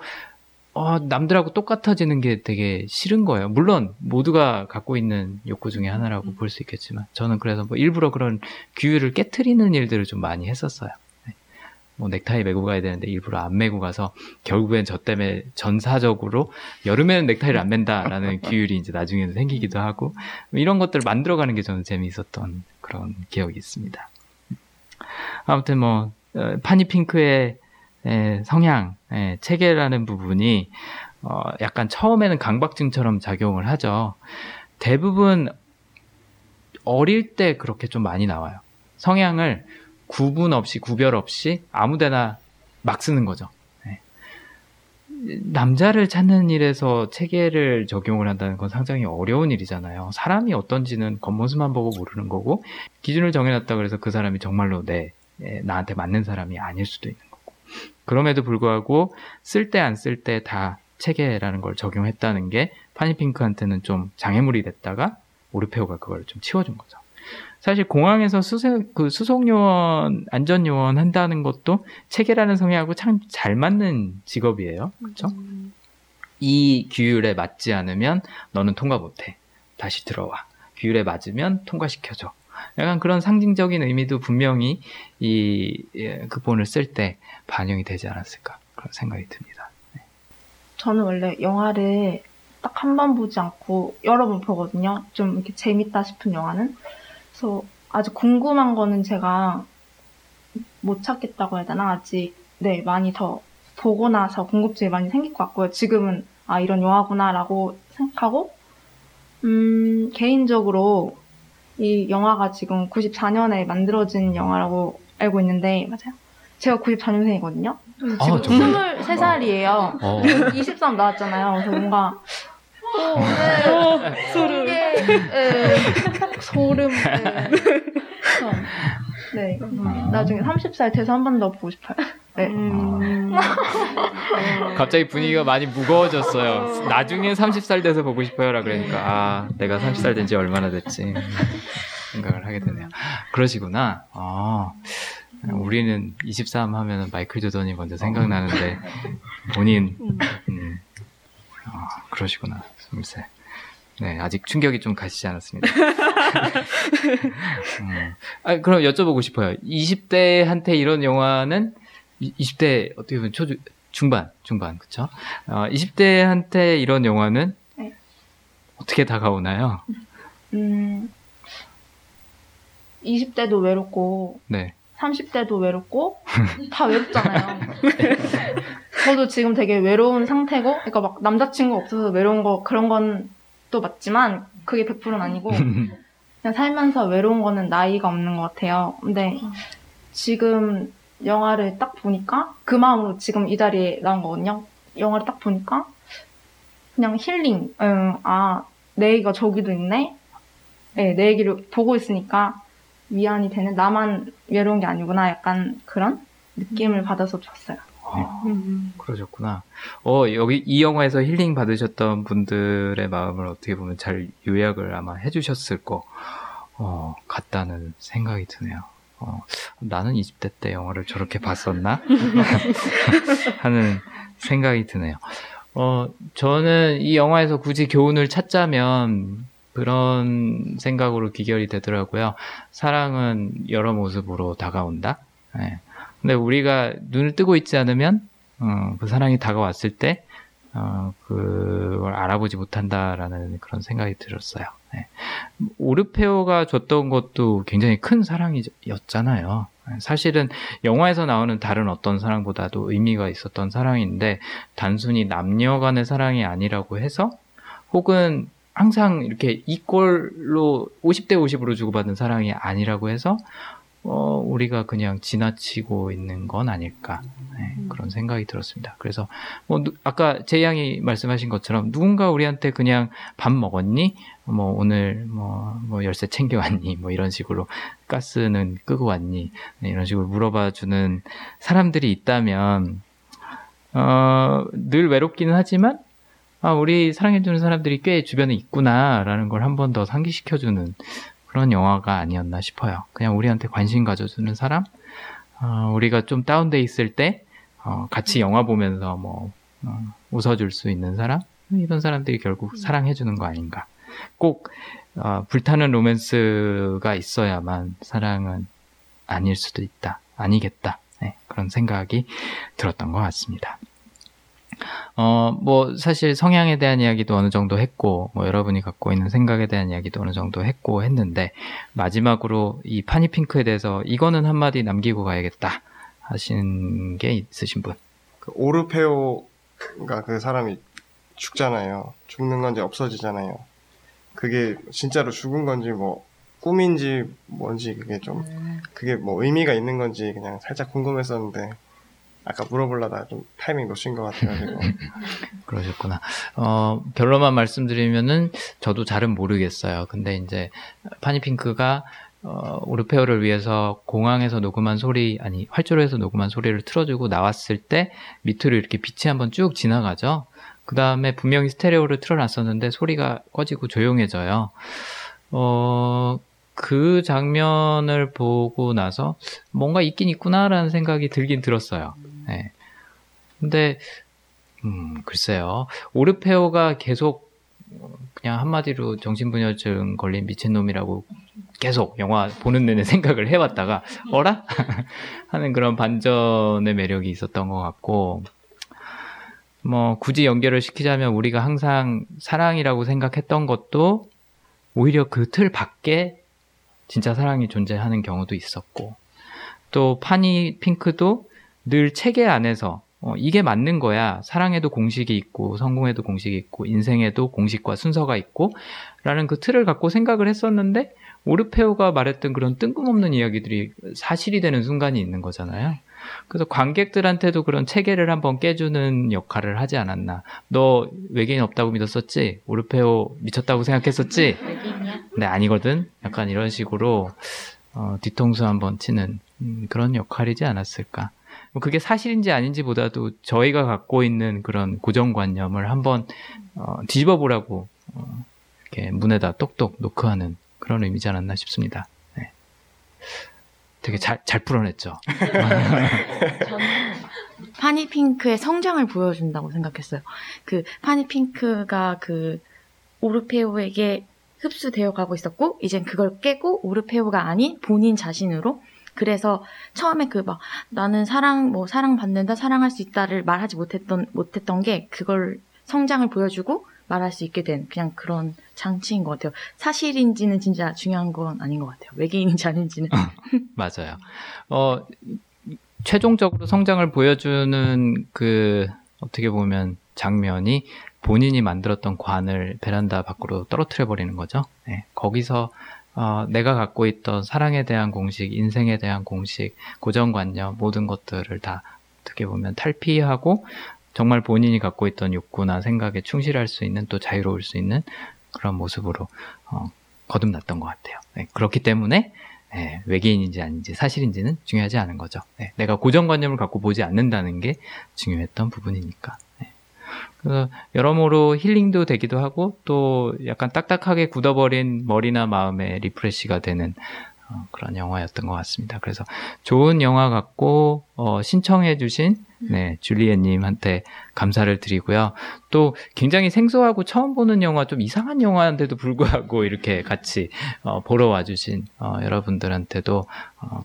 남들하고 똑같아지는 게 되게 싫은 거예요. 물론 모두가 갖고 있는 욕구 중에 하나라고 볼 수 있겠지만 저는 그래서 뭐 일부러 그런 규율을 깨트리는 일들을 좀 많이 했었어요. 뭐 넥타이 메고 가야 되는데 일부러 안 메고 가서 결국엔 저 때문에 전사적으로 여름에는 넥타이를 안 맨다라는 규율이 이제 나중에는 생기기도 하고 이런 것들을 만들어가는 게 저는 재미있었던 그런 기억이 있습니다. 아무튼 뭐 파니핑크의 성향, 체계라는 부분이 약간 처음에는 강박증처럼 작용을 하죠. 대부분 어릴 때 그렇게 좀 많이 나와요. 성향을 구분 없이 구별 없이 아무데나 막 쓰는 거죠. 네. 남자를 찾는 일에서 체계를 적용을 한다는 건 상당히 어려운 일이잖아요. 사람이 어떤지는 겉모습만 보고 모르는 거고 기준을 정해놨다 그래서 그 사람이 정말로 나한테 맞는 사람이 아닐 수도 있는 거고 그럼에도 불구하고 쓸 때 안 쓸 때 다 체계라는 걸 적용했다는 게 파니핑크한테는 좀 장애물이 됐다가 오르페오가 그걸 좀 치워준 거죠. 사실 공항에서 수속요원, 안전요원 한다는 것도 체계라는 성향하고 참 잘 맞는 직업이에요. 그렇죠? 이 규율에 맞지 않으면 너는 통과 못해. 다시 들어와. 규율에 맞으면 통과시켜줘. 약간 그런 상징적인 의미도 분명히 이 극본을 쓸 때 반영이 되지 않았을까 그런 생각이 듭니다. 네. 저는 원래 영화를 딱 한 번 보지 않고 여러 번 보거든요. 좀 이렇게 재밌다 싶은 영화는. 그래서 아주 궁금한 거는 제가 못 찾겠다고 해야 되나? 아직 많이 더 보고 나서 궁금증이 많이 생길 것 같고요. 지금은 이런 영화구나라고 생각하고 개인적으로 이 영화가 지금 94년에 만들어진 영화라고 알고 있는데 맞아요? 제가 94년생이거든요. 지금 23살이에요. 23 나왔잖아요. 그래서 뭔가 소름. 네. 나중에 30살 돼서 한 번 더 보고 싶어요. 네. 갑자기 분위기가 많이 무거워졌어요. 나중에 30살 돼서 보고 싶어요라 그러니까 아, 내가 30살 된 지 얼마나 됐지 생각을 하게 되네요. 그러시구나. 아, 우리는 23 하면은 마이클 조던이 먼저 생각나는데 본인 아, 그러시구나. 30살. 네, 아직 충격이 좀 가시지 않았습니다. 아, 그럼 여쭤보고 싶어요. 20대한테 이런 영화는 20대 어떻게 보면 중반 그렇죠? 20대한테 이런 영화는 네. 어떻게 다가오나요? 20대도 외롭고 네. 30대도 외롭고 다 외롭잖아요. 저도 지금 되게 외로운 상태고, 그러니까 막 남자친구 없어서 외로운 거 그런 건 또 맞지만 그게 100%는 아니고 그냥 살면서 외로운 거는 나이가 없는 것 같아요. 근데 지금 영화를 딱 보니까 그 마음으로 지금 이 자리에 나온 거거든요. 영화를 딱 보니까 그냥 힐링. 아, 내 얘기가 저기도 있네. 네, 내 얘기를 보고 있으니까 위안이 되는, 나만 외로운 게 아니구나, 약간 그런 느낌을 받아서 좋았어요. 그러셨구나. 여기 이 영화에서 힐링 받으셨던 분들의 마음을 어떻게 보면 잘 요약을 아마 해주셨을 것 같다는 생각이 드네요. 나는 20대 때 영화를 저렇게 봤었나? 하는 생각이 드네요. 저는 이 영화에서 굳이 교훈을 찾자면 그런 생각으로 귀결이 되더라고요. 사랑은 여러 모습으로 다가온다. 네. 근데 우리가 눈을 뜨고 있지 않으면 그 사랑이 다가왔을 때 그걸 알아보지 못한다라는 그런 생각이 들었어요. 네. 오르페오가 줬던 것도 굉장히 큰 사랑이었잖아요. 사실은 영화에서 나오는 다른 어떤 사랑보다도 의미가 있었던 사랑인데 단순히 남녀 간의 사랑이 아니라고 해서 혹은 항상 이렇게 이꼴로 50대 50으로 주고받은 사랑이 아니라고 해서 우리가 그냥 지나치고 있는 건 아닐까. 네, 그런 생각이 들었습니다. 그래서 아까 제이 양이 말씀하신 것처럼 누군가 우리한테 그냥 밥 먹었니? 오늘 열쇠 챙겨왔니? 이런 식으로 가스는 끄고 왔니? 네, 이런 식으로 물어봐주는 사람들이 있다면 늘 외롭기는 하지만 아, 우리 사랑해주는 사람들이 꽤 주변에 있구나라는 걸 한 번 더 상기시켜주는 그런 영화가 아니었나 싶어요. 그냥 우리한테 관심 가져주는 사람, 우리가 좀 다운돼 있을 때 같이 영화 보면서 웃어줄 수 있는 사람, 이런 사람들이 결국 사랑해주는 거 아닌가. 꼭 불타는 로맨스가 있어야만 사랑은 아닐 수도 있다, 아니겠다. 네, 그런 생각이 들었던 것 같습니다. 사실 성향에 대한 이야기도 어느 정도 했고, 여러분이 갖고 있는 생각에 대한 이야기도 어느 정도 했고 했는데, 마지막으로 이 파니핑크에 대해서 이거는 한마디 남기고 가야겠다 하신 게 있으신 분. 그 오르페오가 그 사람이 죽잖아요. 죽는 건지 없어지잖아요. 그게 진짜로 죽은 건지 꿈인지 뭔지 그게 의미가 있는 건지 그냥 살짝 궁금했었는데, 아까 물어보려다가 좀 타이밍 놓친 것 같아가지고. 그러셨구나. 결론만 말씀드리면은 저도 잘은 모르겠어요. 근데 이제 파니핑크가 오르페오를 위해서 공항에서 녹음한 소리, 아니 활주로에서 녹음한 소리를 틀어주고 나왔을 때 밑으로 이렇게 빛이 한번 쭉 지나가죠. 그 다음에 분명히 스테레오를 틀어놨었는데 소리가 꺼지고 조용해져요. 그 장면을 보고 나서 뭔가 있긴 있구나라는 생각이 들긴 들었어요. 네. 근데, 글쎄요. 오르페오가 계속 그냥 한마디로 정신분열증 걸린 미친놈이라고 계속 영화 보는 내내 생각을 해왔다가, 어라? 하는 그런 반전의 매력이 있었던 것 같고, 굳이 연결을 시키자면 우리가 항상 사랑이라고 생각했던 것도 오히려 그 틀 밖에 진짜 사랑이 존재하는 경우도 있었고, 또 파니핑크도 늘 체계 안에서 이게 맞는 거야, 사랑에도 공식이 있고 성공에도 공식이 있고 인생에도 공식과 순서가 있고 라는 그 틀을 갖고 생각을 했었는데, 오르페오가 말했던 그런 뜬금없는 이야기들이 사실이 되는 순간이 있는 거잖아요. 그래서 관객들한테도 그런 체계를 한번 깨주는 역할을 하지 않았나. 너 외계인 없다고 믿었었지? 오르페오 미쳤다고 생각했었지? 외계인이야? 네, 아니거든. 약간 이런 식으로 뒤통수 한번 치는 그런 역할이지 않았을까. 그게 사실인지 아닌지보다도 저희가 갖고 있는 그런 고정관념을 한번 뒤집어보라고 이렇게 문에다 똑똑 노크하는 그런 의미지 않았나 싶습니다. 네. 되게 잘 풀어냈죠. 저는 파니핑크의 성장을 보여준다고 생각했어요. 그 파니핑크가 그 오르페오에게 흡수되어 가고 있었고, 이젠 그걸 깨고 오르페오가 아닌 본인 자신으로. 그래서 처음에 그 막 나는 사랑받는다, 사랑할 수 있다를 말하지 못했던 게 그걸 성장을 보여주고 말할 수 있게 된 그냥 그런 장치인 것 같아요. 사실인지는 진짜 중요한 건 아닌 것 같아요. 외계인인지 아닌지는. 맞아요. 최종적으로 성장을 보여주는 그 어떻게 보면 장면이 본인이 만들었던 관을 베란다 밖으로 떨어뜨려 버리는 거죠. 네. 거기서 내가 갖고 있던 사랑에 대한 공식, 인생에 대한 공식, 고정관념 모든 것들을 다 어떻게 보면 탈피하고 정말 본인이 갖고 있던 욕구나 생각에 충실할 수 있는, 또 자유로울 수 있는 그런 모습으로 거듭났던 것 같아요. 네, 그렇기 때문에 외계인인지 아닌지 사실인지는 중요하지 않은 거죠. 네, 내가 고정관념을 갖고 보지 않는다는 게 중요했던 부분이니까. 네. 그래서 여러모로 힐링도 되기도 하고 또 약간 딱딱하게 굳어버린 머리나 마음의 리프레시가 되는 그런 영화였던 것 같습니다. 그래서 좋은 영화 같고 신청해 주신 네, 줄리엣님한테 감사를 드리고요. 또 굉장히 생소하고 처음 보는 영화, 좀 이상한 영화인데도 불구하고 이렇게 같이 보러 와주신 여러분들한테도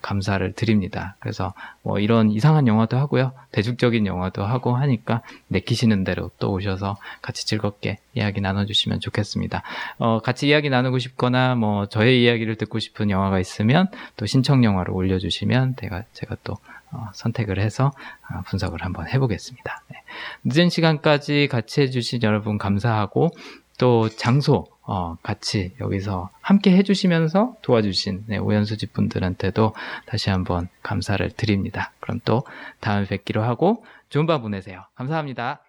감사를 드립니다. 그래서 뭐 이런 이상한 영화도 하고요, 대중적인 영화도 하고 하니까 내키시는 대로 또 오셔서 같이 즐겁게 이야기 나눠주시면 좋겠습니다. 같이 이야기 나누고 싶거나 뭐 저의 이야기를 듣고 싶은 영화가 있으면 또 신청 영화로 올려주시면 제가 또 선택을 해서 분석을 한번 해보겠습니다. 네. 늦은 시간까지 같이 해주신 여러분 감사하고, 또 장소 같이 여기서 함께 해주시면서 도와주신 네, 오연수집 분들한테도 다시 한번 감사를 드립니다. 그럼 또 다음에 뵙기로 하고 좋은 밤 보내세요. 감사합니다.